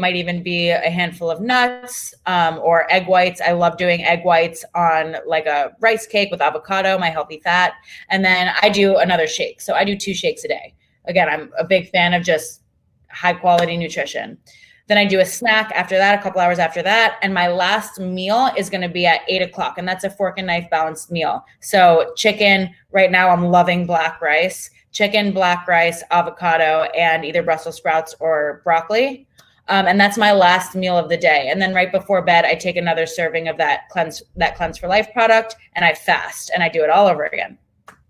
might even be a handful of nuts, or egg whites. I love doing egg whites on like a rice cake with avocado, my healthy fat. And then I do another shake. So I do 2 shakes a day. Again, I'm a big fan of just high quality nutrition. Then I do a snack after that, a couple hours after that. And my last meal is going to be at 8 o'clock. And that's a fork and knife balanced meal. So chicken, right now I'm loving black rice, avocado, and either Brussels sprouts or broccoli. And that's my last meal of the day. And then right before bed, I take another serving of that Cleanse for Life product, and I fast, and I do it all over again.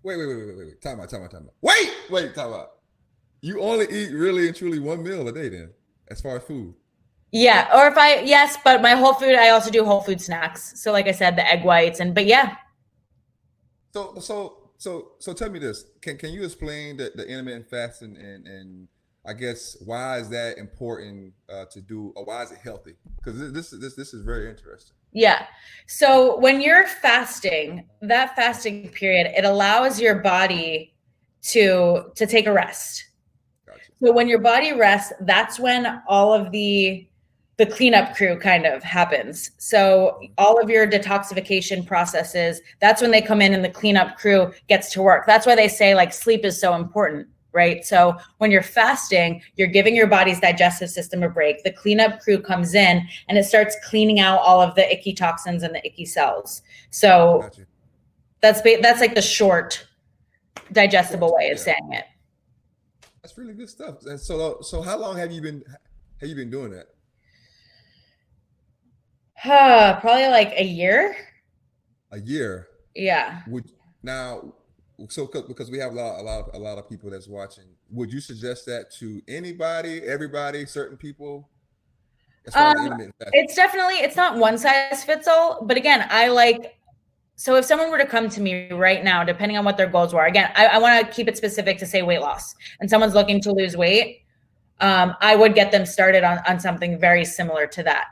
Wait. Time out. Wait, time out. You only eat really and truly 1 meal a day then, as far as food. Yeah, or yes, but my whole food, I also do whole food snacks. So like I said, the egg whites but yeah. So tell me this, can you explain the intermittent fasting and I guess why is that important to do, or why is it healthy? Because this is very interesting. Yeah. So when you're fasting, that fasting period, it allows your body to take a rest. Gotcha. So when your body rests, that's when all of the cleanup crew kind of happens. So all of your detoxification processes, that's when they come in and the cleanup crew gets to work. That's why they say like sleep is so important, right? So when you're fasting, you're giving your body's digestive system a break. The cleanup crew comes in and it starts cleaning out all of the icky toxins and the icky cells. So gotcha. That's like the short digestible way of saying it. That's really good stuff. So how long have you been doing that? Probably like a year. A year. Yeah. Because we have a lot of people that's watching, would you suggest that to anybody, everybody, certain people? It's not one size fits all, but again, so if someone were to come to me right now, depending on what their goals were, again, I want to keep it specific to say weight loss, and someone's looking to lose weight, I would get them started on something very similar to that.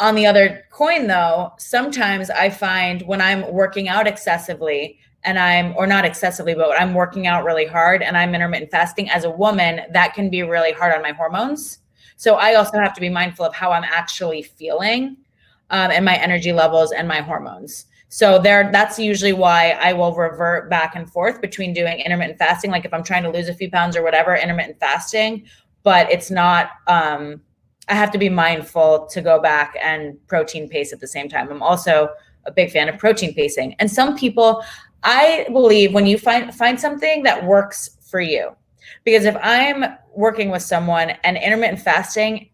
On the other coin though, sometimes I find when I'm working out excessively but I'm working out really hard and I'm intermittent fasting as a woman, that can be really hard on my hormones. So I also have to be mindful of how I'm actually feeling and my energy levels and my hormones. So that's usually why I will revert back and forth between doing intermittent fasting. Like if I'm trying to lose a few pounds or whatever, intermittent fasting, but it's not, I have to be mindful to go back and protein pace at the same time. I'm also a big fan of protein pacing. And some people, I believe when you find something that works for you, because if I'm working with someone and intermittent fasting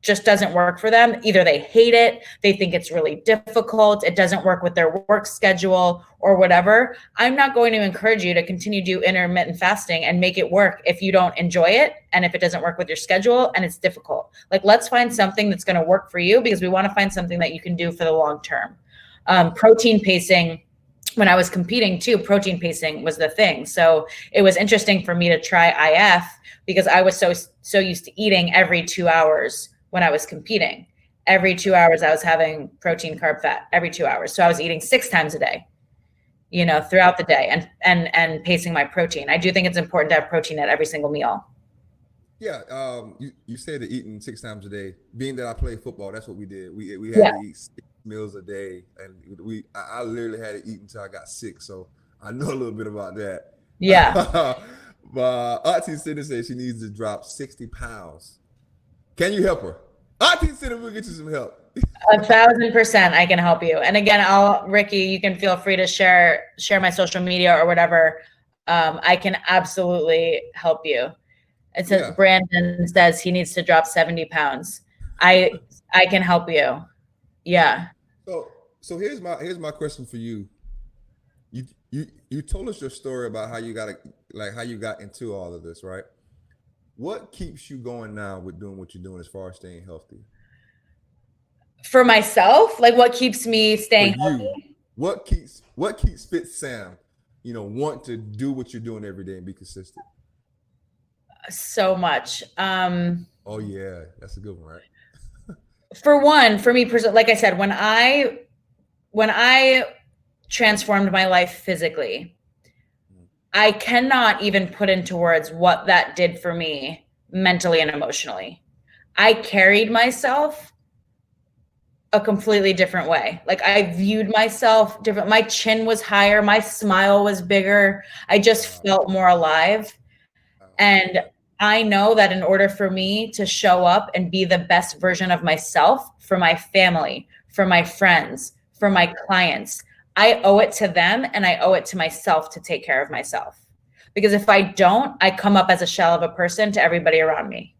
just doesn't work for them, either they hate it, they think it's really difficult, it doesn't work with their work schedule or whatever, I'm not going to encourage you to continue to do intermittent fasting and make it work if you don't enjoy it and if it doesn't work with your schedule and it's difficult. Like, let's find something that's going to work for you, because we want to find something that you can do for the long term. Protein pacing, when I was competing too, protein pacing was the thing. So it was interesting for me to try IF because I was so used to eating every 2 hours. When I was competing, every 2 hours, I was having protein, carb, fat every 2 hours. So I was eating 6 times a day, throughout the day and pacing my protein. I do think it's important to have protein at every single meal. Yeah. You said that eating 6 times a day, being that I play football, that's what we did. We had to eat 6 meals a day and I literally had to eat until I got sick. So I know a little bit about that. Yeah. But Auntie Cindy said she needs to drop 60 pounds. Can you help her? Auntie Cindy will get you some help. 1,000% I can help you. And again, Ricky, you can feel free to share my social media or whatever. I can absolutely help you. It says Brandon says he needs to drop 70 pounds. I can help you. Yeah. So here's my question for you. You told us your story about how you got into all of this, right? What keeps you going now with doing what you're doing as far as staying healthy? For myself, like what keeps me staying healthy? What keeps Fit Sam, want to do what you're doing every day and be consistent? So much. Oh yeah, that's a good one, right? For one, for me, like I said, when I transformed my life physically, I cannot even put into words what that did for me mentally and emotionally. I carried myself a completely different way. Like I viewed myself different. My chin was higher. My smile was bigger. I just felt more alive. And I know that in order for me to show up and be the best version of myself for my family, for my friends, for my clients, I owe it to them and I owe it to myself to take care of myself. Because if I don't, I come up as a shell of a person to everybody around me.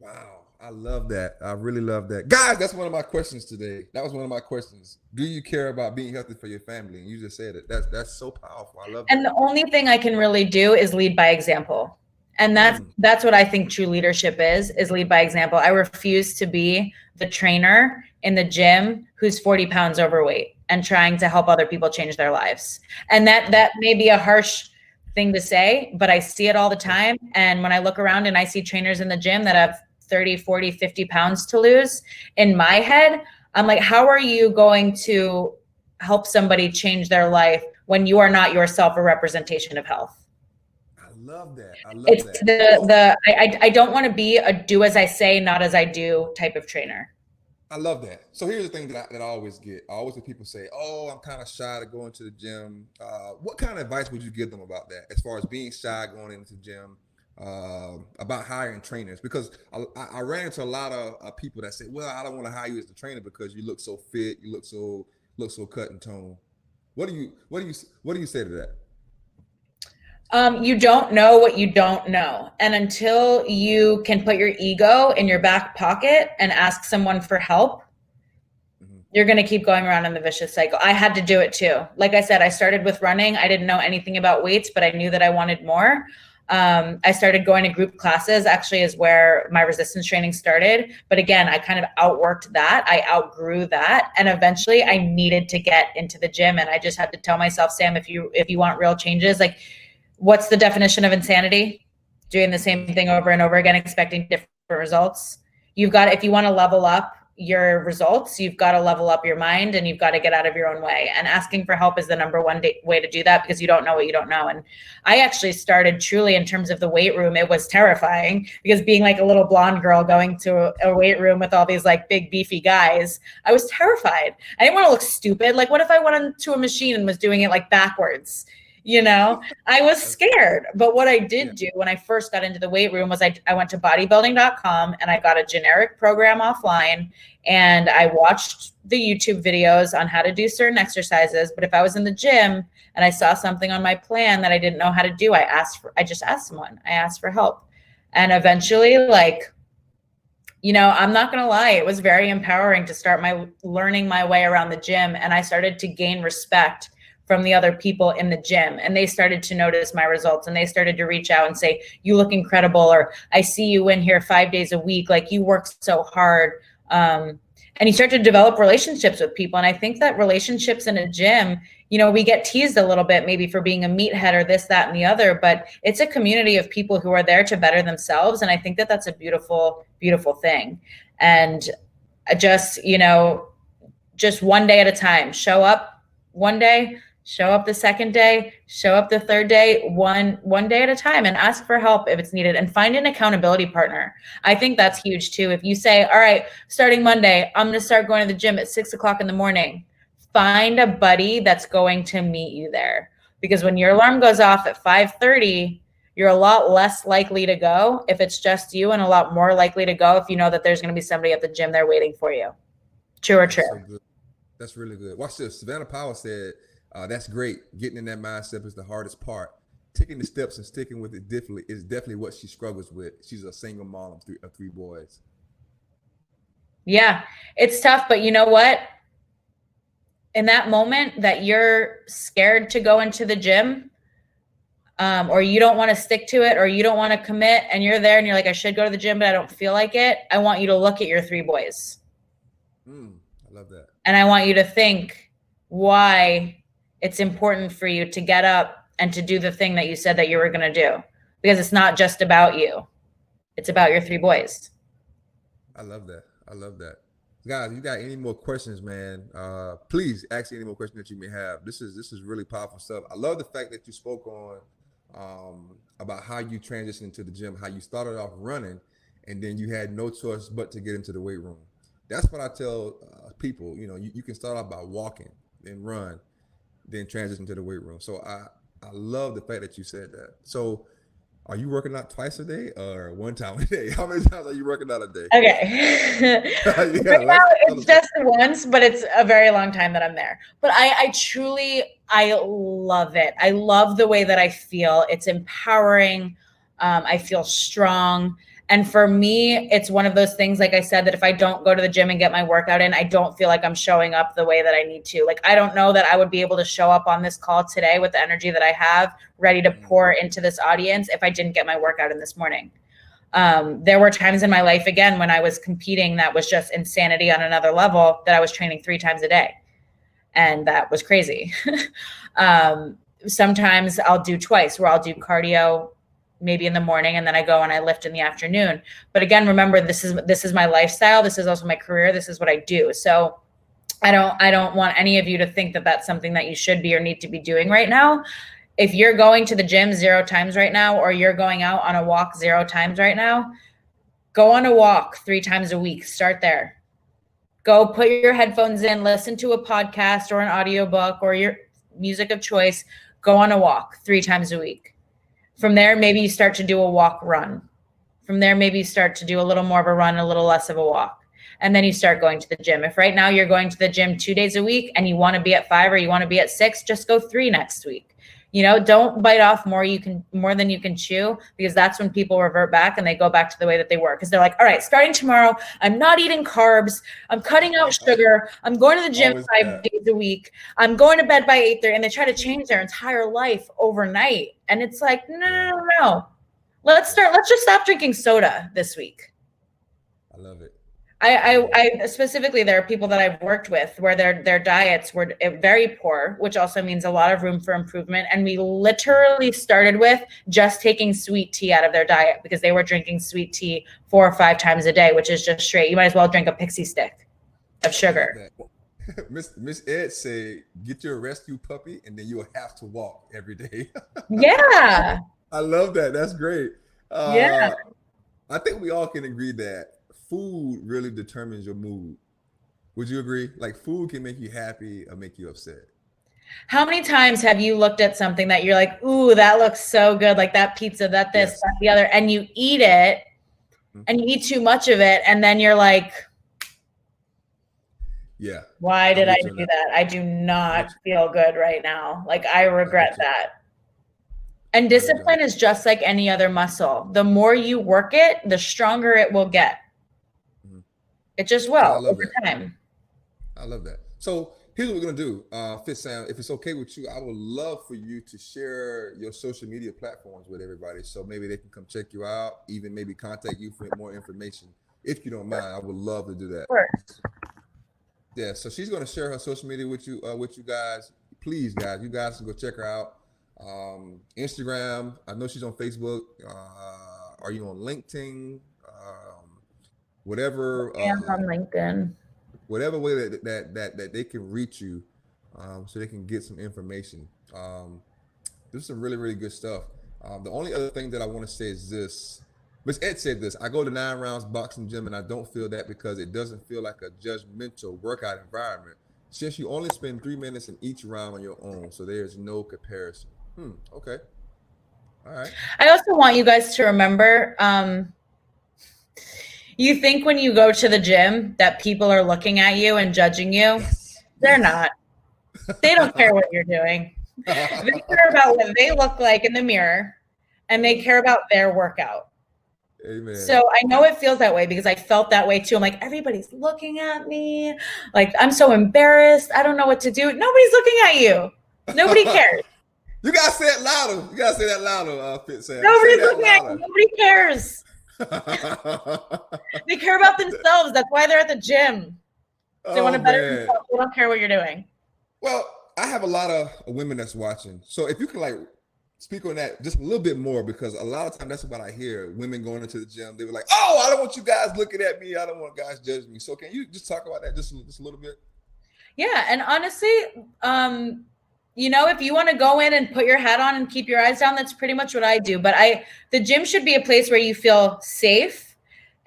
Wow. I love that. I really love that. Guys, that's one of my questions today. That was one of my questions. Do you care about being healthy for your family? And you just said it. That's so powerful. I love it. And the only thing I can really do is lead by example. And that's what I think true leadership is lead by example. I refuse to be the trainer in the gym who's 40 pounds overweight and trying to help other people change their lives. And that may be a harsh thing to say, but I see it all the time. And when I look around and I see trainers in the gym that have 30, 40, 50 pounds to lose, in my head, I'm like, how are you going to help somebody change their life when you are not yourself a representation of health? I love that. I love it's that. I don't want to be a do as I say, not as I do type of trainer. I love that. So here's the thing that I always get. I always hear people say, oh, I'm kind of shy to go into the gym. What kind of advice would you give them about that as far as being shy going into the gym, about hiring trainers? Because I ran into a lot of people that said, well, I don't want to hire you as a trainer because you look so fit. You look so cut and toned. What do you say to that? You don't know what you don't know. And until you can put your ego in your back pocket and ask someone for help, mm-hmm. you're going to keep going around in the vicious cycle. I had to do it too. Like I said, I started with running. I didn't know anything about weights, but I knew that I wanted more. I started going to group classes, actually, is where my resistance training started. But again, I kind of outworked that. I outgrew that. And eventually I needed to get into the gym. And I just had to tell myself, Sam, if you want real changes, like, what's the definition of insanity? Doing the same thing over and over again, expecting different results. If you want to level up your results, you've got to level up your mind, and you've got to get out of your own way. And asking for help is the number one way to do that, because you don't know what you don't know. And I actually started truly in terms of the weight room. It was terrifying, because being like a little blonde girl going to a weight room with all these like big beefy guys, I was terrified. I didn't want to look stupid. Like, what if I went into a machine and was doing it like backwards? You know, I was scared. But what I did do when I first got into the weight room was I went to bodybuilding.com and I got a generic program offline, and I watched the YouTube videos on how to do certain exercises. But if I was in the gym and I saw something on my plan that I didn't know how to do, I just asked someone, I asked for help. And eventually, like, you know, I'm not going to lie, it was very empowering to start learning my way around the gym. And I started to gain respect from the other people in the gym, and they started to notice my results, and they started to reach out and say, you look incredible, or I see you in here 5 days a week, like, you work so hard. And you start to develop relationships with people. And I think that relationships in a gym, you know, we get teased a little bit maybe for being a meathead or this, that, and the other, but it's a community of people who are there to better themselves. And I think that that's a beautiful, beautiful thing. And just, you know, just one day at a time, show up one day, show up the second day, show up the third day, one day at a time, and ask for help if it's needed, and find an accountability partner. I think that's huge too. If you say, all right, starting Monday, I'm going to start going to the gym at 6:00 in the morning, find a buddy that's going to meet you there. Because when your alarm goes off at 5:30, you're a lot less likely to go if it's just you, and a lot more likely to go if you know that there's going to be somebody at the gym there waiting for you. True or true? That's so good. That's really good. Watch this. Savannah Powell said, that's great. Getting in that mindset is the hardest part. Taking the steps and sticking with it differently is definitely what she struggles with. She's a single mom of three boys. Yeah, it's tough, but you know what? In that moment that you're scared to go into the gym, or you don't want to stick to it, or you don't want to commit, and you're there and you're like, I should go to the gym, but I don't feel like it. I want you to look at your three boys. I love that. And I want you to think why it's important for you to get up and to do the thing that you said that you were going to do, because it's not just about you. It's about your three boys. I love that. I love that. Guys, you got any more questions, man? Please ask any more questions that you may have. This is really powerful stuff. I love the fact that you spoke on about how you transitioned to the gym, how you started off running, and then you had no choice but to get into the weight room. That's what I tell people. You know, you can start off by walking and run, then transition to the weight room. So I love the fact that you said that. So are you working out twice a day or one time a day? How many times are you working out a day? Okay. Right now it's just once, but it's a very long time that I'm there. But I truly love it. I love the way that I feel. It's empowering. I feel strong. And for me, it's one of those things, like I said, that if I don't go to the gym and get my workout in, I don't feel like I'm showing up the way that I need to. Like, I don't know that I would be able to show up on this call today with the energy that I have, ready to pour into this audience, if I didn't get my workout in this morning. There were times in my life, again, when I was competing, that was just insanity on another level, that I was training 3 times a day. And that was crazy. Sometimes I'll do twice, where I'll do cardio maybe in the morning, and then I go and I lift in the afternoon. But again, remember, this is my lifestyle. This is also my career. This is what I do. So I don't want any of you to think that that's something that you should be or need to be doing right now. if you're going to the gym 0 times right now, or you're going out on a walk 0 times right now, go on a walk 3 times a week. Start there. Go put your headphones in, listen to a podcast or an audiobook or your music of choice. Go on a walk 3 times a week. From there, maybe you start to do a walk run. From there, maybe you start to do a little more of a run, a little less of a walk. And then you start going to the gym. If right now you're going to the gym 2 days a week and you want to be at 5 or you want to be at 6, just go 3 next week. You know, don't bite off more than you can chew, because that's when people revert back and they go back to the way that they were. Because they're like, all right, starting tomorrow, I'm not eating carbs. I'm cutting out sugar. I'm going to the gym 5 days a week. I'm going to bed by 8:30. And they try to change their entire life overnight. And it's like, no. Let's just stop drinking soda this week. I love it. I specifically, there are people that I've worked with where their diets were very poor, which also means a lot of room for improvement. And we literally started with just taking sweet tea out of their diet, because they were drinking sweet tea 4 or 5 times a day, which is just straight. You might as well drink a pixie stick of sugar. Miss Edge said, get your rescue puppy and then you'll have to walk every day. Yeah. I love that. That's great. Yeah. I think we all can agree that food really determines your mood. Would you agree? Like, food can make you happy or make you upset. How many times have you looked at something that you're like, ooh, that looks so good, like that pizza, that this, yes, that the other, and you eat it, mm-hmm, and you eat too much of it, and then you're like, yeah, why did I do that? I do not feel good right now. Like, I regret that. And discipline is just like any other muscle. The more you work it, the stronger it will get. It just will over time. I love that. So here's what we're going to do. Fit Sam, if it's okay with you, I would love for you to share your social media platforms with everybody, so maybe they can come check you out, even maybe contact you for more information. If you don't mind, I would love to do that. Of course. Yeah, so she's going to share her social media with you guys. Please, guys, you guys can go check her out. Instagram. I know she's on Facebook. Are you on LinkedIn? Whatever, on LinkedIn, whatever way that they can reach you, so they can get some information. There's some really, really good stuff. The only other thing that I want to say is this. Miss Ed said this: I go to 9 rounds boxing gym and I don't feel that because it doesn't feel like a judgmental workout environment, since you only spend 3 minutes in each round on your own, so there's no comparison. Okay. All right. I also want you guys to remember, you think when you go to the gym that people are looking at you and judging you. They're not. They don't care what you're doing. They care about what they look like in the mirror, and they care about their workout. Amen. So I know it feels that way, because I felt that way too. I'm like, everybody's looking at me. Like, I'm so embarrassed. I don't know what to do. Nobody's looking at you. Nobody cares. You got to say it louder. You got to say that louder, Fit Sam. Nobody's looking at you. Nobody cares. They care about themselves. That's why they're at the gym. They want to better themselves. They don't care what you're doing. Well, I have a lot of women that's watching. So if you can like speak on that just a little bit more, because a lot of time that's what I hear. Women going into the gym, they were like, oh, I don't want you guys looking at me. I don't want guys judging me. So can you just talk about that just a little bit? Yeah. And honestly, you know, if you want to go in and put your hat on and keep your eyes down, that's pretty much what I do. But the gym should be a place where you feel safe.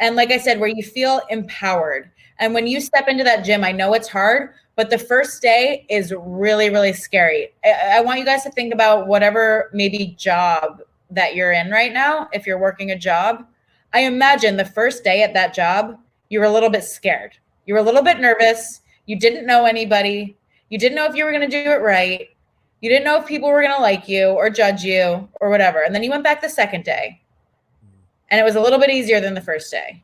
And like I said, where you feel empowered. And when you step into that gym, I know it's hard, but the first day is really, really scary. I want you guys to think about whatever maybe job that you're in right now. If you're working a job, I imagine the first day at that job, you were a little bit scared. You were a little bit nervous. You didn't know anybody. You didn't know if you were going to do it right. You didn't know if people were going to like you or judge you or whatever. And then you went back the second day and it was a little bit easier than the first day.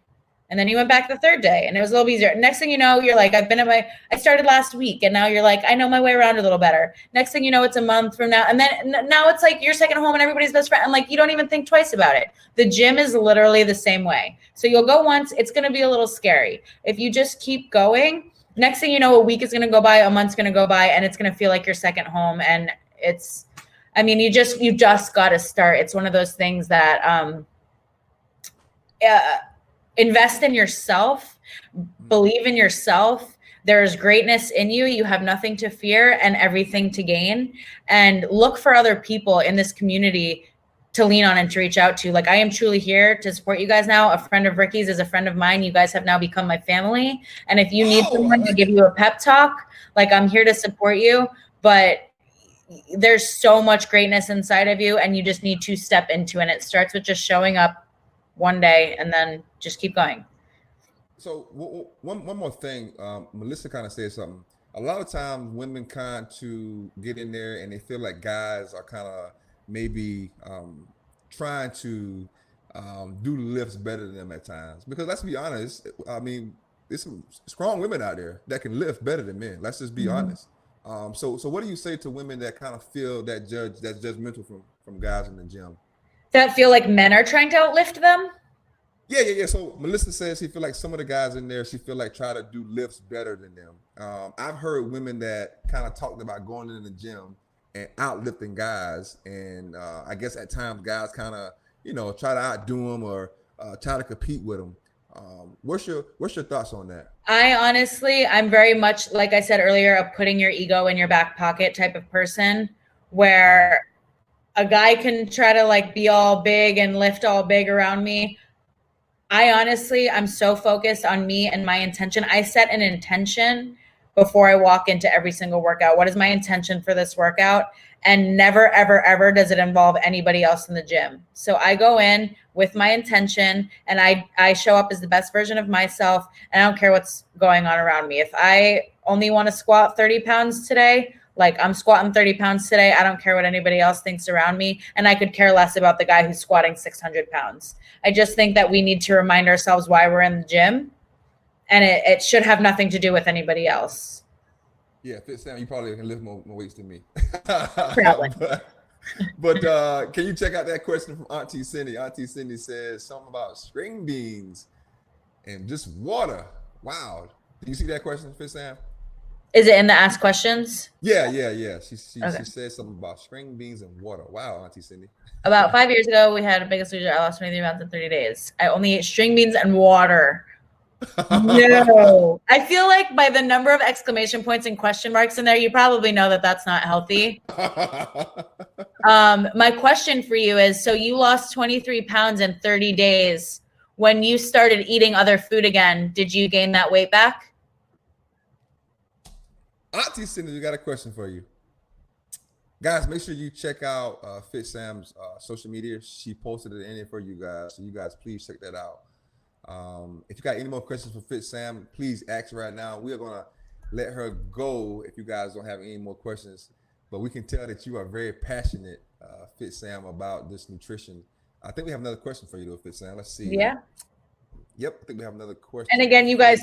And then you went back the third day and it was a little bit easier. Next thing you know, you're like, I started last week, and now you're like, I know my way around a little better. Next thing you know, it's a month from now. And then now it's like your second home and everybody's best friend. And like, you don't even think twice about it. The gym is literally the same way. So you'll go once, it's going to be a little scary. If you just keep going, next thing you know, a week is going to go by, a month's going to go by, and it's going to feel like your second home. And it's, I mean, you just got to start. It's one of those things that invest in yourself, believe in yourself, There's greatness in you. You have nothing to fear and everything to gain. And look for other people in this community to lean on and to reach out to. Like, I am truly here to support you guys now. A friend of Ricky's is a friend of mine. You guys have now become my family. And if you need someone to give you a pep talk, like, I'm here to support you. But there's so much greatness inside of you, and you just need to step into it. And it starts with just showing up one day and then just keep going. So one more thing, Melissa kind of said something. A lot of times women kind to get in there and they feel like guys are kind of maybe trying to do lifts better than them at times. Because let's be honest, I mean, there's some strong women out there that can lift better than men. Let's just be honest. So what do you say to women that kind of feel that that's judgmental from guys in the gym? That feel like men are trying to outlift them? Yeah. So Melissa says she feel like some of the guys in there, she feel like try to do lifts better than them. I've heard women that kind of talked about going in the gym and outlifting guys. And I guess at times guys kind of, try to outdo them or try to compete with them. What's your thoughts on that? I'm very much, like I said earlier, a putting your ego in your back pocket type of person, where a guy can try to like be all big and lift all big around me. I'm so focused on me and my intention. I set an intention before I walk into every single workout. What is my intention for this workout? And never, ever, ever does it involve anybody else in the gym. So I go in with my intention and I show up as the best version of myself, and I don't care what's going on around me. If I only want to squat 30 pounds today, like, I'm squatting 30 pounds today. I don't care what anybody else thinks around me. And I could care less about the guy who's squatting 600 pounds. I just think that we need to remind ourselves why we're in the gym, and it should have nothing to do with anybody else. Yeah, Fit Sam, you probably can lift more weights than me. Probably. but can you check out that question from Auntie Cindy? Auntie Cindy says something about string beans and just water. Wow. Did you see that question, Fit Sam? Is it in the ask questions? Yeah. She said something about string beans and water. Wow, Auntie Cindy. About 5 years ago, we had a biggest loser. I lost 23 pounds in 30 days. I only ate string beans and water. No. I feel like by the number of exclamation points and question marks in there, you probably know that that's not healthy. My question for you is, so you lost 23 pounds in 30 days. When you started eating other food again, did you gain that weight back? Auntie Cindy, we got a question for you. Guys, make sure you check out Fit Sam's social media. She posted it in it for you guys. So you guys, please check that out. If you got any more questions for Fit Sam, please ask right now. We are going to let her go if you guys don't have any more questions. But we can tell that you are very passionate, Fit Sam, about this nutrition. I think we have another question for you, though, Fit Sam. Let's see. Yeah. Yep, I think we have another question. And again, you guys,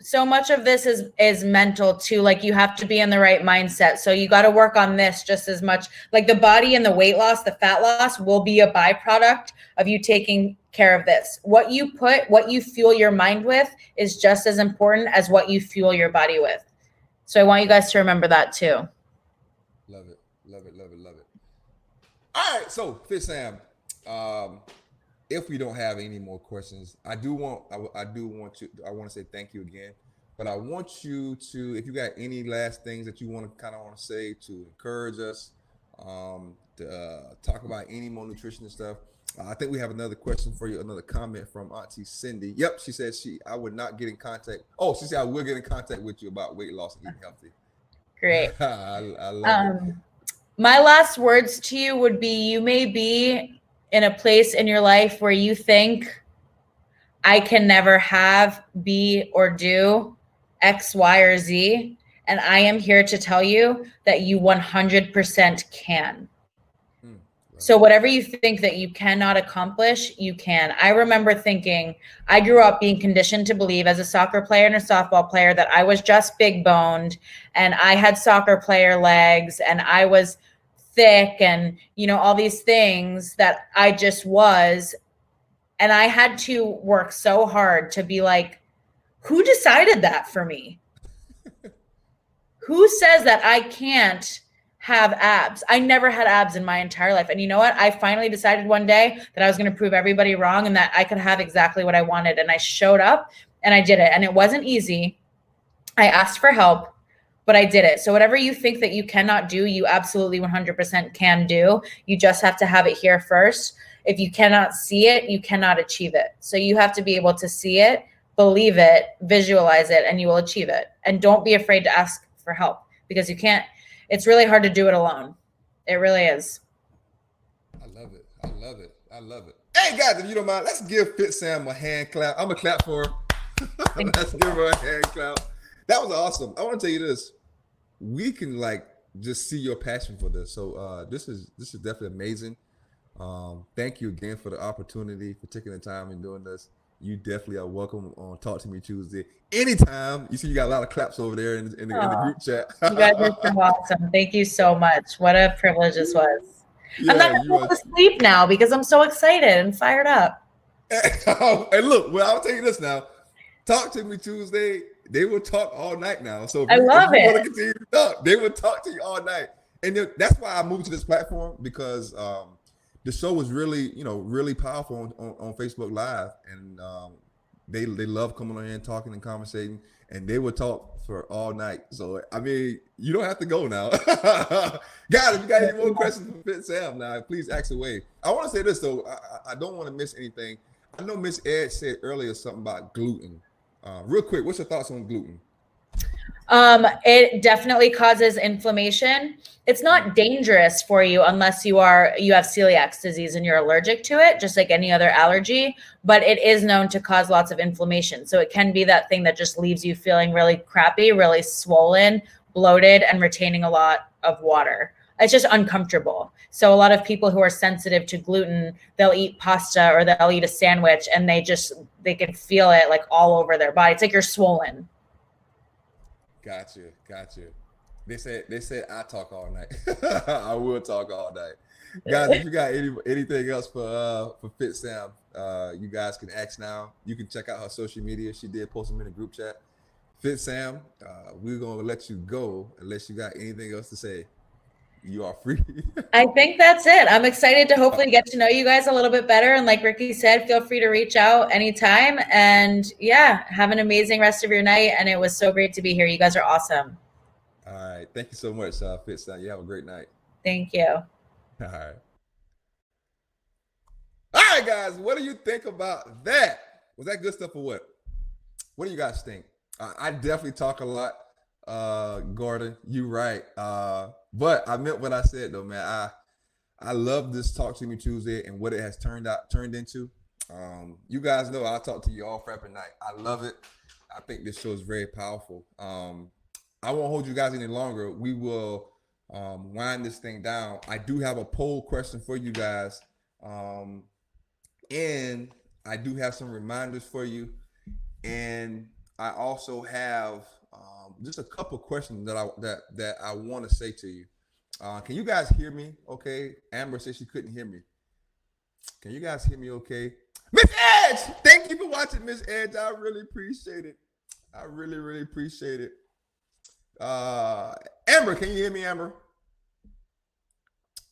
so much of this is mental too. Like, you have to be in the right mindset. So you got to work on this just as much. Like, the body and the weight loss, the fat loss will be a byproduct of you taking care of this. What you put, what you fuel your mind with is just as important as what you fuel your body with. So I want you guys to remember that too. Love it, love it, love it, love it. All right, so Fit Sam, if we don't have any more questions, I want to say thank you again, but I want you to, if you got any last things that you want to say to encourage us, to talk about any more nutrition and stuff. I think we have another question for you, another comment from Auntie Cindy. Yep, she said I would not get in contact. Oh, she said I will get in contact with you about weight loss and eating healthy. Great. I love it. My last words to you would be, you may be in a place in your life where you think, I can never have, be, or do X, Y, or Z. And I am here to tell you that you 100% can. Right. So whatever you think that you cannot accomplish, you can. I remember thinking, I grew up being conditioned to believe as a soccer player and a softball player that I was just big boned and I had soccer player legs and I was thick and all these things that I just was. And I had to work so hard to be like, who decided that for me? Who says that I can't have abs? I never had abs in my entire life. And you know what? I finally decided one day that I was going to prove everybody wrong and that I could have exactly what I wanted. And I showed up and I did it. And it wasn't easy. I asked for help, but I did it. So whatever you think that you cannot do, you absolutely 100% can do. You just have to have it here first. If you cannot see it, you cannot achieve it. So you have to be able to see it, believe it, visualize it, and you will achieve it. And don't be afraid to ask for help, because you can't, it's really hard to do it alone. It really is. I love it. I love it. I love it. Hey guys, if you don't mind, let's give Fit Sam a hand clap. I'm gonna clap for her. Let's give her a hand clap. That was awesome. I want to tell you this. We can like just see your passion for this. So this is definitely amazing. Thank you again for the opportunity, for taking the time and doing this. You definitely are welcome on Talk to Me Tuesday anytime. You see, you got a lot of claps over there in the group chat. You guys are so awesome. Thank you so much. What a privilege this was. Yeah, I'm not going to sleep now because I'm so excited and fired up. And look, well, I'll tell you this now. Talk to Me Tuesday. They will talk all night now. So I love it. Want to continue to talk, they will talk to you all night. And that's why I moved to this platform, because the show was really, really powerful on Facebook Live. And they love coming on here and talking and conversating. And they will talk for all night. So, I mean, you don't have to go now. Guys, if you got any more questions for Fit Sam now, please ask away. I want to say this, though. I don't want to miss anything. I know Miss Edge said earlier something about gluten. Real quick, what's your thoughts on gluten? It definitely causes inflammation. It's not dangerous for you unless you have celiac disease and you're allergic to it, just like any other allergy, but it is known to cause lots of inflammation. So it can be that thing that just leaves you feeling really crappy, really swollen, bloated, and retaining a lot of water. It's just uncomfortable. So a lot of people who are sensitive to gluten, they'll eat pasta or they'll eat a sandwich and they can feel it like all over their body. It's like you're swollen. Gotcha. They said I talk all night. I will talk all night. Guys, if you got anything else for Fit Sam, you guys can ask now. You can check out her social media. She did post them in the group chat. Fit Sam, we're going to let you go unless you got anything else to say. You are free. I think that's it. I'm excited to hopefully get to know you guys a little bit better. And like Ricky said, feel free to reach out anytime. And yeah, have an amazing rest of your night. And it was so great to be here. You guys are awesome. All right. Thank you so much, Fit Sam. You have a great night. Thank you. All right. All right, guys. What do you think about that? Was that good stuff or what? What do you guys think? I definitely talk a lot. Gordon, you right. But I meant what I said though, man. I love this Talk to Me Tuesday and what it has turned into. You guys know I talk to you all forever night. I love it. I think this show is very powerful. I won't hold you guys any longer. We will wind this thing down. I do have a poll question for you guys. And I do have some reminders for you. And I also have just a couple questions that I want to say to you. Can you guys hear me? Okay. Amber said she couldn't hear me. Can you guys hear me? Okay. Miss Edge, thank you for watching, Miss Edge. I really appreciate it. I really, really appreciate it. Amber, can you hear me, Amber?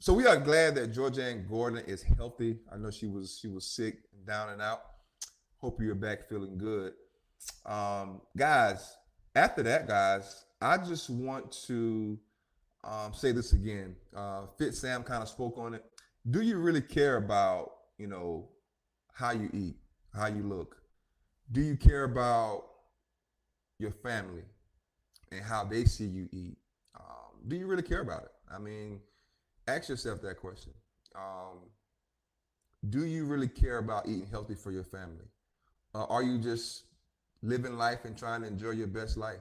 So we are glad that Georgeanne Gordon is healthy. I know she was sick, down and out. Hope you're back feeling good, guys. After that, guys, I just want to say this again. Fit Sam kind of spoke on it. Do you really care about, how you eat, how you look? Do you care about your family and how they see you eat? Do you really care about it? I mean, ask yourself that question. Do you really care about eating healthy for your family? Are you just living life and trying to enjoy your best life?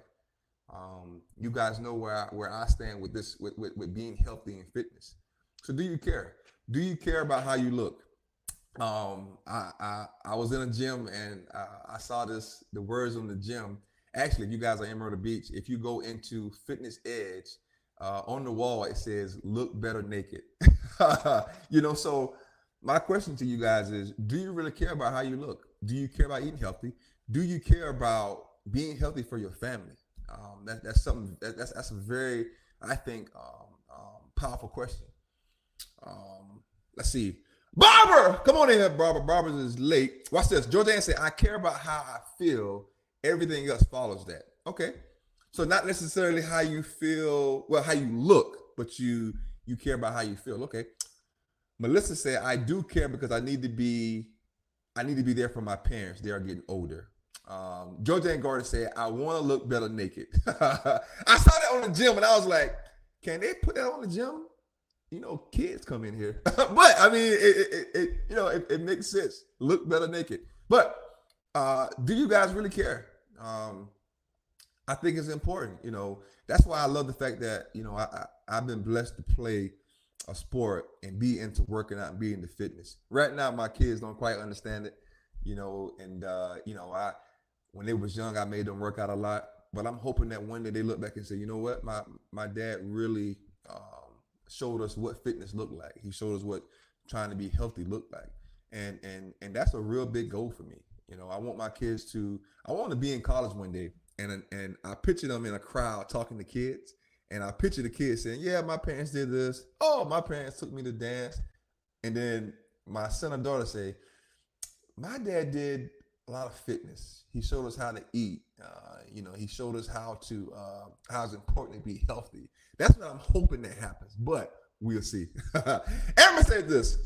You guys know where I stand with this, with being healthy and fitness. So do you care? Do you care about how you look? I was in a gym and I saw the words on the gym. Actually, if you guys are in Myrtle Beach, if you go into Fitness Edge, on the wall, it says, look better naked. So my question to you guys is, do you really care about how you look? Do you care about eating healthy? Do you care about being healthy for your family? That's something that's a very, I think, powerful question. Let's see. Barbara, come on in here, Barbara. Barbara is late. Watch this. Georgeanne said, I care about how I feel. Everything else follows that. Okay. So not necessarily how you feel, well, how you look, but you care about how you feel. Okay. Melissa said, I do care because I need to be there for my parents. They are getting older. Georgeanne Gordon said, I want to look better naked. I saw that on the gym and I was like, can they put that on the gym? You know, kids come in here. But I mean, it makes sense. Look better naked. But do you guys really care? I think it's important. You know, that's why I love the fact that, you know, I've been blessed to play a sport and be into working out and be into fitness. Right now, my kids don't quite understand it, you know, and, you know, when they was young, I made them work out a lot, but I'm hoping that one day they look back and say, you know what, my dad really showed us what fitness looked like. He showed us what trying to be healthy looked like. And that's a real big goal for me. You know, I want my kids to, I want to be in college one day. And I picture them in a crowd talking to kids. And I picture the kids saying, yeah, my parents did this. Oh, my parents took me to dance. And then my son and daughter say, my dad did a lot of fitness. He showed us how to eat. You know, he showed us how it's important to be healthy. That's what I'm hoping that happens, but we'll see. Amber said this,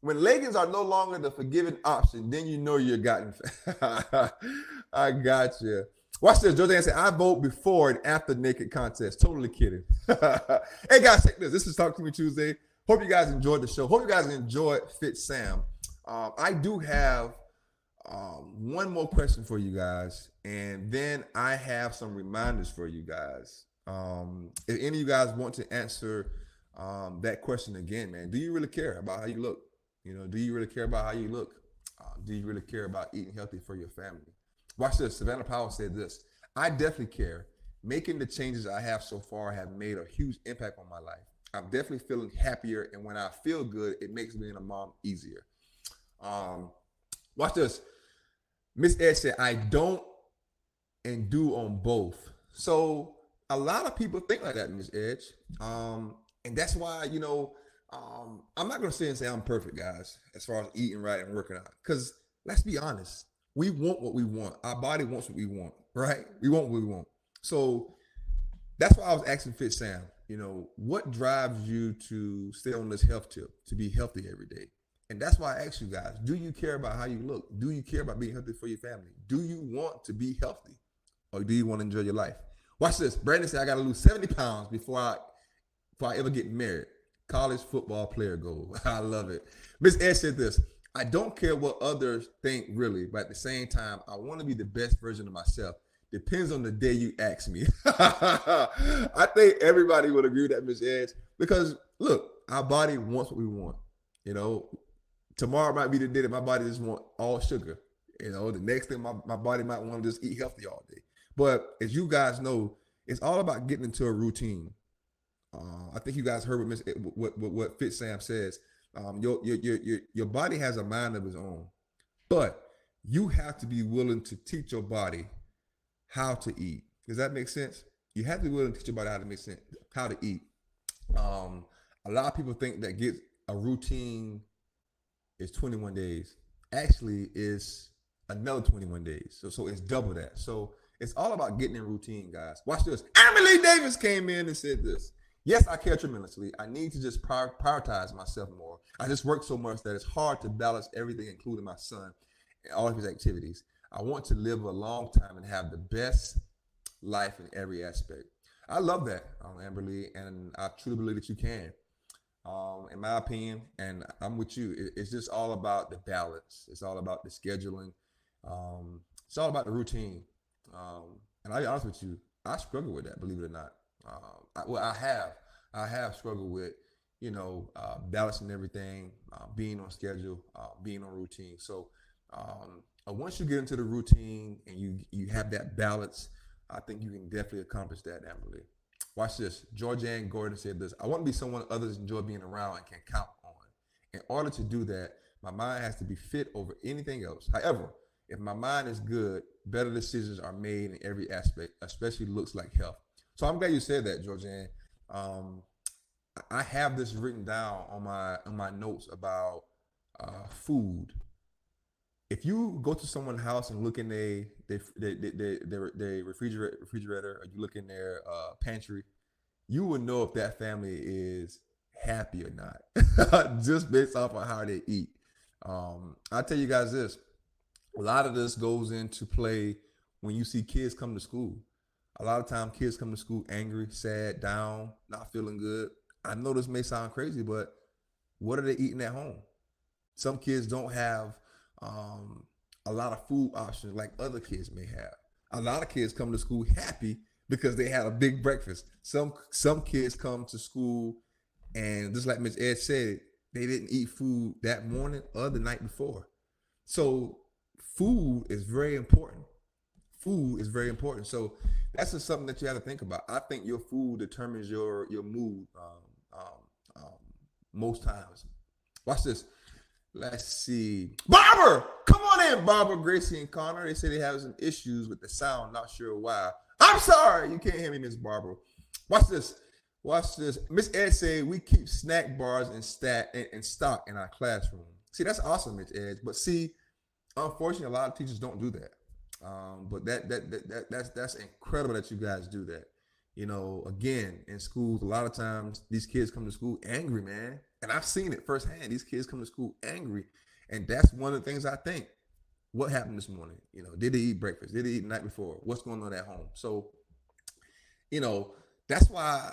when leggings are no longer the forgiving option, then you know you're gotten fat. I got you. Watch this. Georgeanne said, I vote before and after naked contest. Totally kidding. Hey, guys, check this. This is Talk to Me Tuesday. Hope you guys enjoyed the show. Hope you guys enjoyed Fit Sam. I do have one more question for you guys, and then I have some reminders for you guys. If any of you guys want to answer that question again, man, do you really care about how you look? You know, do you really care about how you look? Do you really care about eating healthy for your family? Watch this. Savannah Powell said this. I definitely care. Making the changes I have so far have made a huge impact on my life. I'm definitely feeling happier. And when I feel good, it makes being a mom easier. Watch this. Miss Edge said, I don't and do on both. So a lot of people think like that, Miss Edge. And that's why, you know, I'm not going to sit and say I'm perfect, guys, as far as eating right and working out. Because let's be honest. We want what we want. Our body wants what we want, right? We want what we want. So that's why I was asking Fit Sam, you know, what drives you to stay on this health tip, to be healthy every day? And that's why I asked you guys, do you care about how you look? Do you care about being healthy for your family? Do you want to be healthy? Or do you want to enjoy your life? Watch this. Brandon said, I got to lose 70 pounds before I ever get married. College football player goal. I love it. Miss Ed said this. I don't care what others think, really, but at the same time, I want to be the best version of myself. Depends on the day you ask me. I think everybody would agree with that, Ms. Edge, because, look, our body wants what we want. You know, tomorrow might be the day that my body just wants all sugar. You know, the next thing my body might want to just eat healthy all day. But as you guys know, it's all about getting into a routine. I think you guys heard what Fit Sam says. Your body has a mind of its own, but you have to be willing to teach your body how to eat. Does that make sense? You have to be willing to teach your body how to eat. A lot of people think that get a routine is 21 days. Actually, it's another 21 days. So it's double that. So it's all about getting in routine, guys. Watch this. Emily Davis came in and said this. Yes, I care tremendously. I need to just prioritize myself more. I just work so much that it's hard to balance everything, including my son and all of his activities. I want to live a long time and have the best life in every aspect. I love that, Amber Lee, and I truly believe that you can. In my opinion, and I'm with you, it's just all about the balance. It's all about the scheduling. It's all about the routine. And I'll be honest with you, I struggle with that, believe it or not. I have struggled with, you know, balancing everything, being on schedule, being on routine. So once you get into the routine and you have that balance, I think you can definitely accomplish that, Amberly. Watch this. Georgeanne Gordon said this. I want to be someone others enjoy being around and can count on. In order to do that, my mind has to be fit over anything else. However, if my mind is good, better decisions are made in every aspect, especially looks like health. So I'm glad you said that, Georgeanne. I have this written down on my notes about food. if you go to someone's house and look in their refrigerator, or you look in their pantry, you will know if that family is happy or not, just based off of how they eat. I'll tell you guys this, a lot of this goes into play when you see kids come to school. A lot of times kids come to school angry, sad, down, not feeling good. I know this may sound crazy, but what are they eating at home? Some kids don't have a lot of food options like other kids may have. A lot of kids come to school happy because they had a big breakfast. Some kids come to school and just like Miss Edge said, they didn't eat food that morning or the night before. So food is very important. Food is very important. So that's just something that you have to think about. I think your food determines your mood most times. Watch this. Let's see. Barbara! Come on in, Barbara, Gracie, and Connor. They say they have some issues with the sound. Not sure why. I'm sorry. You can't hear me, Miss Barbara. Watch this. Watch this. Miss Edge said we keep snack bars in stock in our classroom. See, that's awesome, Miss Edge. But see, unfortunately, a lot of teachers don't do that. But that's incredible that you guys do that. You know, again, in schools, a lot of times these kids come to school angry, man. And I've seen it firsthand. These kids come to school angry. And that's one of the things I think. What happened this morning? You know, did they eat breakfast? Did they eat the night before? What's going on at home? So, you know, that's why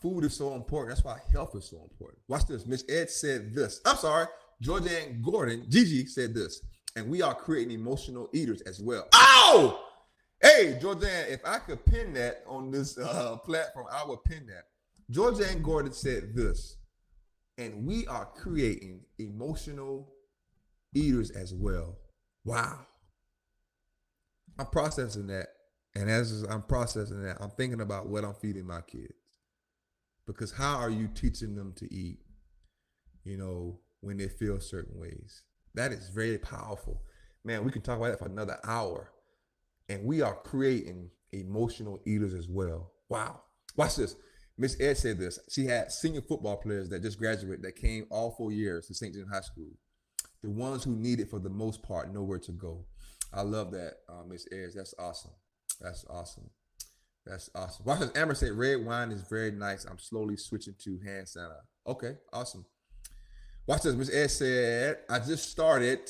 food is so important. That's why health is so important. Watch this. Miss Ed said this. I'm sorry. Georgeanne Gordon, Gigi, said this. And we are creating emotional eaters as well. Oh! Hey, Georgeanne, if I could pin that on this platform, I would pin that. Georgeanne Gordon said this. And we are creating emotional eaters as well. Wow. I'm processing that. And as I'm processing that, I'm thinking about what I'm feeding my kids. Because how are you teaching them to eat, you know, when they feel certain ways? That is very powerful. Man, we can talk about that for another hour. And we are creating emotional eaters as well. Wow. Watch this. Miss Ed said this. She had senior football players that just graduated that came all 4 years to St. John High School. The ones who need it for the most part, nowhere to go. I love that, Miss Ed. That's awesome. That's awesome. That's awesome. Watch this. Amber said, red wine is very nice. I'm slowly switching to hand sanitizer. Okay, awesome. Watch this. Miss Ed said, I just started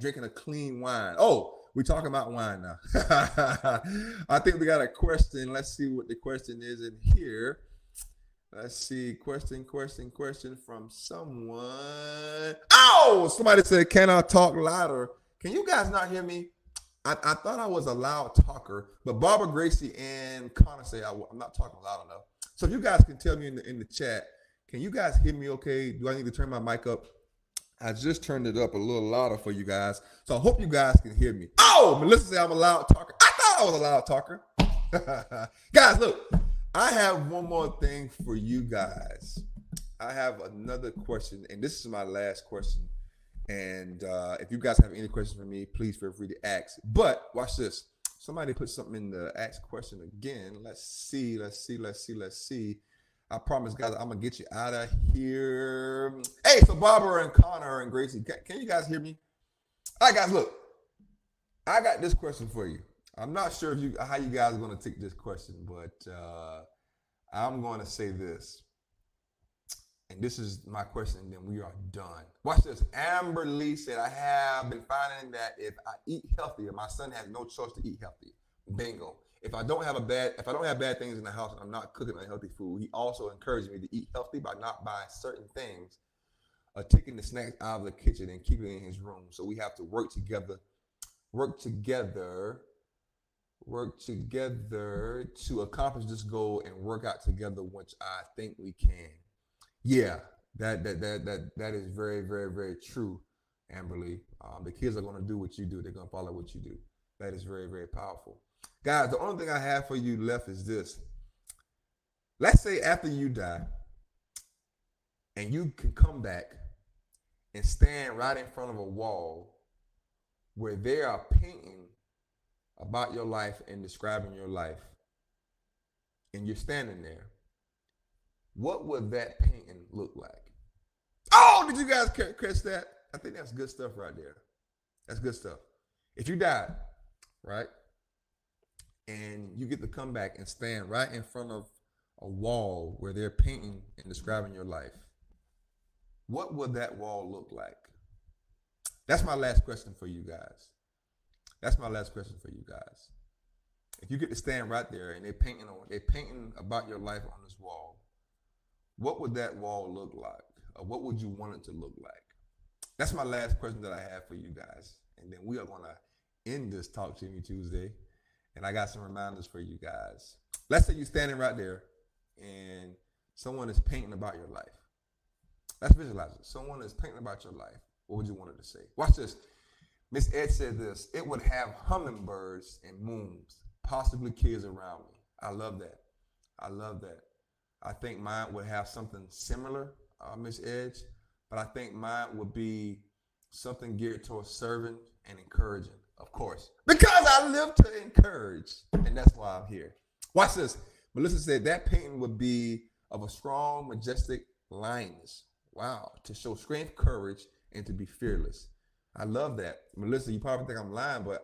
drinking a clean wine. Oh, we're talking about wine now. I think we got a question. Let's see what the question is in here. Let's see. Question from someone. Oh, somebody said, can I talk louder? Can you guys not hear me? I thought I was a loud talker, but Barbara, Gracie, and Connor say I'm not talking loud enough. So if you guys can tell me in the chat, can you guys hear me okay? Do I need to turn my mic up? I just turned it up a little louder for you guys. So I hope you guys can hear me. Oh, Melissa said I'm a loud talker. I thought I was a loud talker. Guys, look, I have one more thing for you guys. I have another question, and this is my last question. And if you guys have any questions for me, please feel free to ask. But watch this. Somebody put something in the ask question again. Let's see. I promise, guys, I'm going to get you out of here. Hey, so Barbara and Connor and Gracie, can you guys hear me? All right, guys, look. I got this question for you. I'm not sure how you guys are going to take this question, but I'm going to say this. And this is my question, and then we are done. Watch this. Amber Lee said, I have been finding that if I eat healthier, my son has no choice to eat healthy. Bingo. If I don't have bad things in the house and I'm not cooking unhealthy food, he also encouraged me to eat healthy by not buying certain things or taking the snacks out of the kitchen and keeping it in his room. So we have to work together to accomplish this goal and work out together, which I think we can. Yeah, that is very, very, very true, Amberly. The kids are going to do what you do. They're going to follow what you do. That is very, very powerful. Guys, the only thing I have for you left is this. Let's say after you die, and you can come back and stand right in front of a wall where they are painting about your life and describing your life, and you're standing there. What would that painting look like? Oh, did you guys catch that? I think that's good stuff right there. That's good stuff. If you died, right, and you get to come back and stand right in front of a wall where they're painting and describing your life, what would that wall look like? That's my last question for you guys. That's my last question for you guys. If you get to stand right there and they're painting about your life on this wall, what would that wall look like? Or what would you want it to look like? That's my last question that I have for you guys. And then we are going to end this Talk to Me Tuesday. And I got some reminders for you guys. Let's say you're standing right there and someone is painting about your life. Let's visualize it. Someone is painting about your life. What would you want it to say? Watch this. Miss Edge said this. It would have hummingbirds and moons, possibly kids around me. I love that. I love that. I think mine would have something similar, Miss Edge, but I think mine would be something geared towards serving and encouraging, of course, because I live to encourage, and that's why I'm here. Watch this. Melissa said that painting would be of a strong, majestic lioness. Wow. To show strength, courage, and to be fearless. I love that. Melissa, you probably think I'm lying, but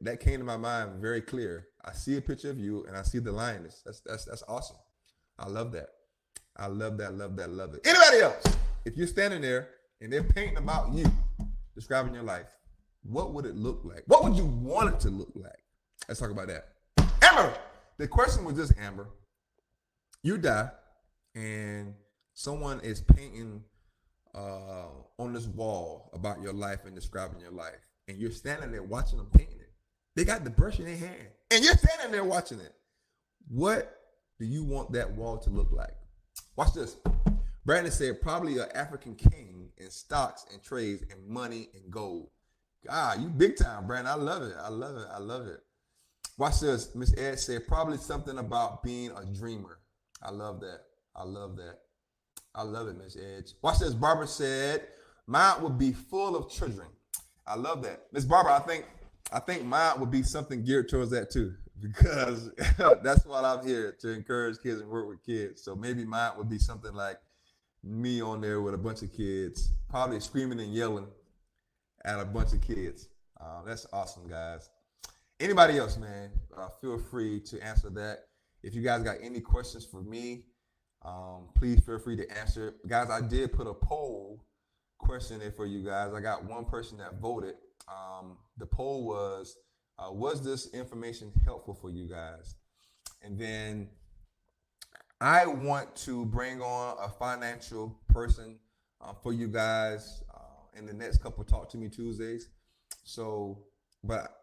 that came to my mind very clear. I see a picture of you and I see the lioness. That's awesome. I love that. I love that, love that, love it. Anybody else? If you're standing there and they're painting about you, describing your life, what would it look like? What would you want it to look like? Let's talk about that. Amber, the question was this, Amber. You die and someone is painting on this wall about your life and describing your life, and you're standing there watching them painting it. They got the brush in their hand, and you're standing there watching it. What do you want that wall to look like? Watch this. Brandon said, probably an African king in stocks and trades and money and gold. God, you big time, Brandon. I love it. I love it. I love it. Watch this. Miss Ed said, probably something about being a dreamer. I love that. I love that. I love it, Miss Edge. Watch this. Barbara said, mine would be full of children. I love that. Miss Barbara, I think mine would be something geared towards that too, because that's what I'm here to encourage kids and work with kids. So maybe mine would be something like me on there with a bunch of kids, probably screaming and yelling at a bunch of kids. That's awesome, guys. Anybody else, man, feel free to answer that. If you guys got any questions for me, please feel free to answer. Guys, I did put a poll question in for you guys. I got one person that voted. The poll was this information helpful for you guys? And then I want to bring on a financial person for you guys in the next couple of Talk to Me Tuesdays. So, but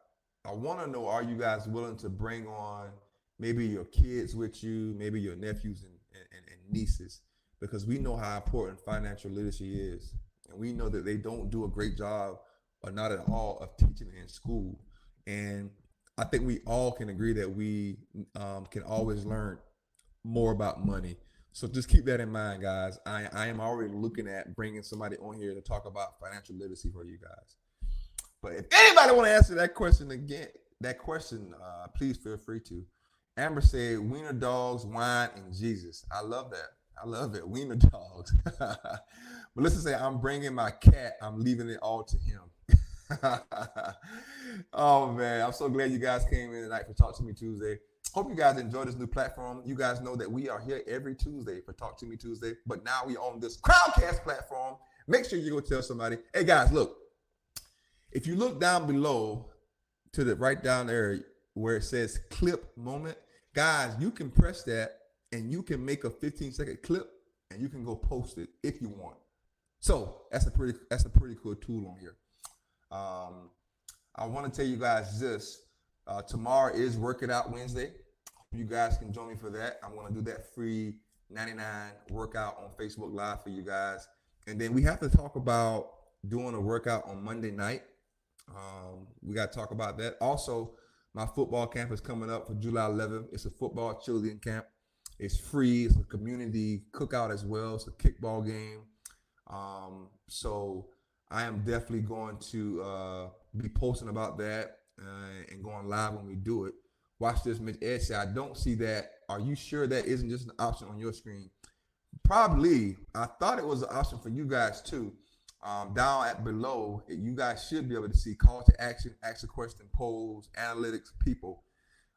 I want to know, are you guys willing to bring on maybe your kids with you, maybe your nephews and nieces, because we know how important financial literacy is. And we know that they don't do a great job, or not at all, of teaching in school. And I think we all can agree that we can always learn more about money. So just keep that in mind, guys. I am already looking at bringing somebody on here to talk about financial literacy for you guys. But if anybody want to answer that question again, please feel free to. Amber said, wiener dogs, wine, and Jesus. I love that. I love it. Wiener dogs. Melissa said, I'm bringing my cat. I'm leaving it all to him. Oh, man. I'm so glad you guys came in tonight for Talk to Me Tuesday. Hope you guys enjoy this new platform. You guys know that we are here every Tuesday for Talk to Me Tuesday, but now we on this Crowdcast platform. Make sure you go tell somebody. Hey, guys, look. If you look down below to the right down there where it says clip moment, guys, you can press that and you can make a 15-second clip and you can go post it if you want. So that's a pretty cool tool on here. I want to tell you guys this. Tomorrow is Work It Out Wednesday. You guys can join me for that. I'm going to do that free 99 workout on Facebook Live for you guys. And then we have to talk about doing a workout on Monday night. We got to talk about that. Also, my football camp is coming up for July 11th. It's a football children camp. It's free. It's a community cookout as well. It's a kickball game. So I am definitely going to be posting about that and going live when we do it. Watch this. Miss Ed said, I don't see that. Are you sure that isn't just an option on your screen? Probably. I thought it was an option for you guys too. Down at below, you guys should be able to see call to action, ask a question, polls, analytics, people.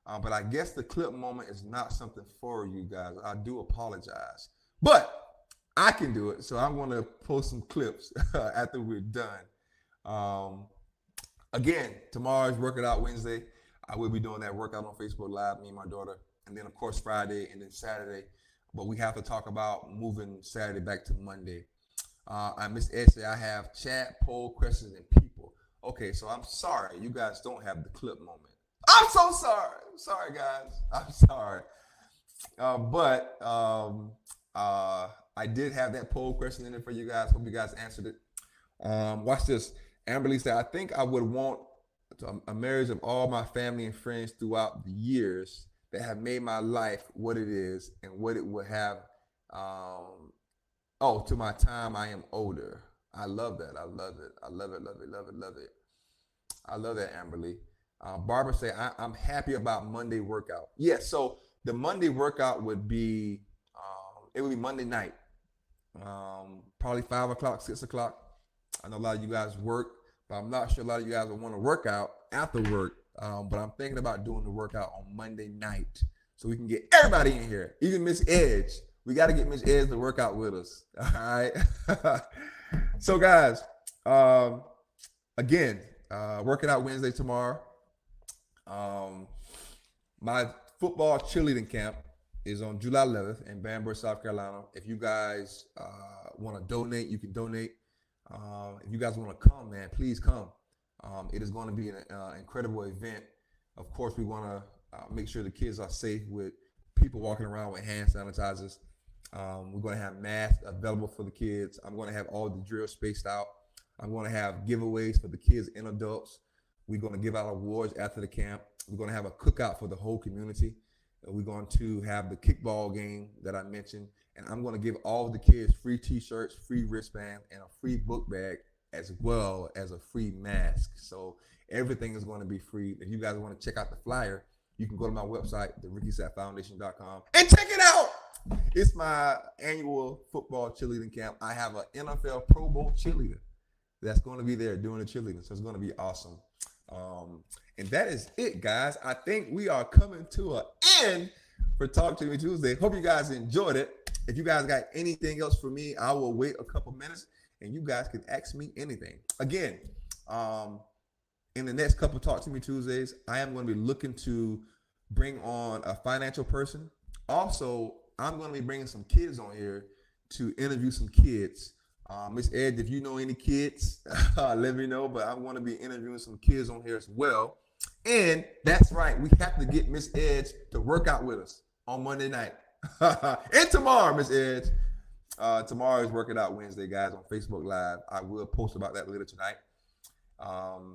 But I guess the clip moment is not something for you guys. I do apologize, but I can do it. So I'm going to post some clips after we're done. Again, tomorrow's Workout Out Wednesday. I will be doing that workout on Facebook Live, me and my daughter. And then, of course, Friday and then Saturday. But we have to talk about moving Saturday back to Monday. I Miss Edge said I have chat, poll, questions, and people. Okay, so I'm sorry. You guys don't have the clip moment. I'm so sorry. I'm sorry, guys. I'm sorry. But I did have that poll question in it for you guys. Hope you guys answered it. Watch this. Amber Lee said, I think I would want a marriage of all my family and friends throughout the years that have made my life what it is and what it would have. To my time, I am older. I love that. I love it. I love it, love it, love it, love it. I love that, Amber Lee. Barbara said, I'm happy about Monday workout. Yes, yeah, so the Monday workout would be, it would be Monday night, probably 5 o'clock, 6 o'clock. I know a lot of you guys work, but I'm not sure a lot of you guys will want to work out after work. But I'm thinking about doing the workout on Monday night so we can get everybody in here, even Miss Edge. We got to get Miss Edge to work out with us. All right. So, guys, again, Working Out Wednesday tomorrow. My football cheerleading camp is on July 11th in Bamberg, South Carolina. If you guys want to donate, you can donate. If you guys want to come, man, please come. It is going to be an incredible event. Of course, we want to make sure the kids are safe with people walking around with hand sanitizers. We're going to have masks available for the kids. I'm going to have all the drills spaced out. I'm going to have giveaways for the kids and adults. We're going to give out awards after the camp. We're going to have a cookout for the whole community. We're going to have the kickball game that I mentioned. And I'm going to give all the kids free T-shirts, free wristbands, and a free book bag, as well as a free mask. So everything is going to be free. If you guys want to check out the flyer, you can go to my website, therickysappfoundation.com, and check it out. It's my annual football cheerleading camp. I have an NFL Pro Bowl cheerleader that's going to be there doing the cheerleading. So it's going to be awesome. And that is it, guys. I think we are coming to an end for Talk to Me Tuesday. Hope you guys enjoyed it. If you guys got anything else for me, I will wait a couple minutes and you guys can ask me anything. Again, in the next couple Talk to Me Tuesdays, I am going to be looking to bring on a financial person. Also, I'm going to be bringing some kids on here to interview some kids. Miss Ed, if you know any kids, let me know. But I'm going to be interviewing some kids on here as well. And that's right. We have to get Miss Edge to work out with us on Monday night. And tomorrow, Miss Edge. Tomorrow is Working Out Wednesday, guys, on Facebook Live. I will post about that later tonight.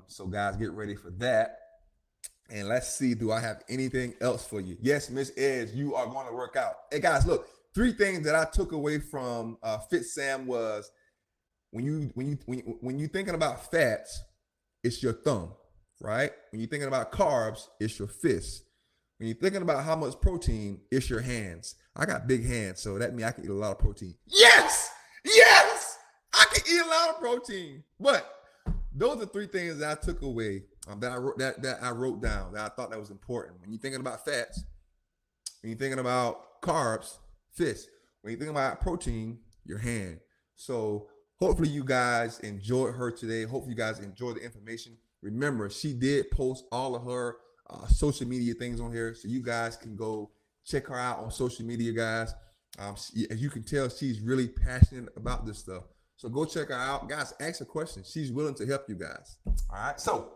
So, guys, get ready for that. And let's see, do I have anything else for you? Yes, Miss Edge, you are going to work out. Hey, guys, look, 3 things that I took away from Fit Sam was when you're thinking about fats, it's your thumb, right? When you're thinking about carbs, it's your fist. When you're thinking about how much protein, it's your hands. I got big hands, so that means I can eat a lot of protein. Yes! Yes! I can eat a lot of protein. But those are 3 things that I took away, that I wrote down, that I thought that was important. When you're thinking about fats, when you're thinking about carbs, fist. When you're thinking about protein, your hand. So hopefully you guys enjoyed her today. Hopefully you guys enjoyed the information. Remember, she did post all of her social media things on here, so you guys can go check her out on social media, guys. As you can tell, she's really passionate about this stuff. So go check her out. Guys, ask her questions. She's willing to help you guys. All right. So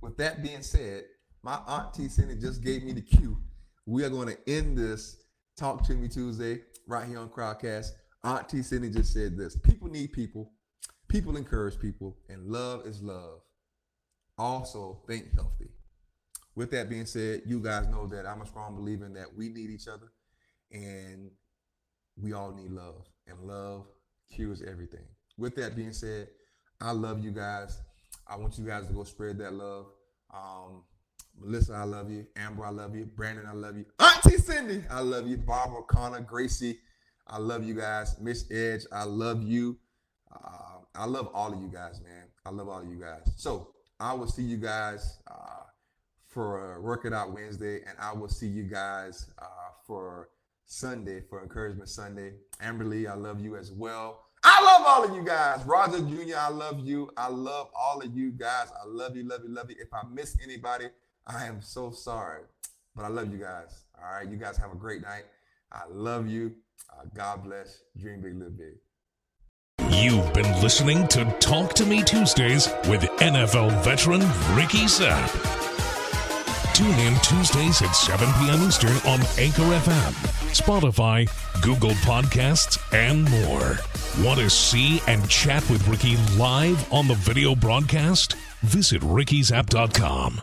with that being said, my Auntie Cindy just gave me the cue. We are going to end this Talk to Me Tuesday right here on Crowdcast. Auntie Cindy just said this. People need people. People encourage people. And love is love. Also, think healthy. With that being said, you guys know that I'm a strong believer in that we need each other and we all need love, and love cures everything. With that being said, I love you guys. I want you guys to go spread that love. Melissa, I love you. Amber, I love you. Brandon, I love you. Auntie Cindy, I love you. Barbara, Connor, Gracie, I love you guys. Miss Edge, I love you. I love all of you guys, man. I love all of you guys. So I will see you guys for Work It Out Wednesday, and I will see you guys for Sunday, for Encouragement Sunday. Amber Lee, I love you as well. I love all of you guys. Roger Jr., I love you. I love all of you guys. I love you, love you, love you. If I miss anybody, I am so sorry. But I love you guys. All right, you guys have a great night. I love you. God bless. Dream big, live big. You've been listening to Talk to Me Tuesdays with NFL veteran Ricky Sapp. Tune in Tuesdays at 7 p.m. Eastern on Anchor FM, Spotify, Google Podcasts, and more. Want to see and chat with Ricky live on the video broadcast? Visit rickysapp.com.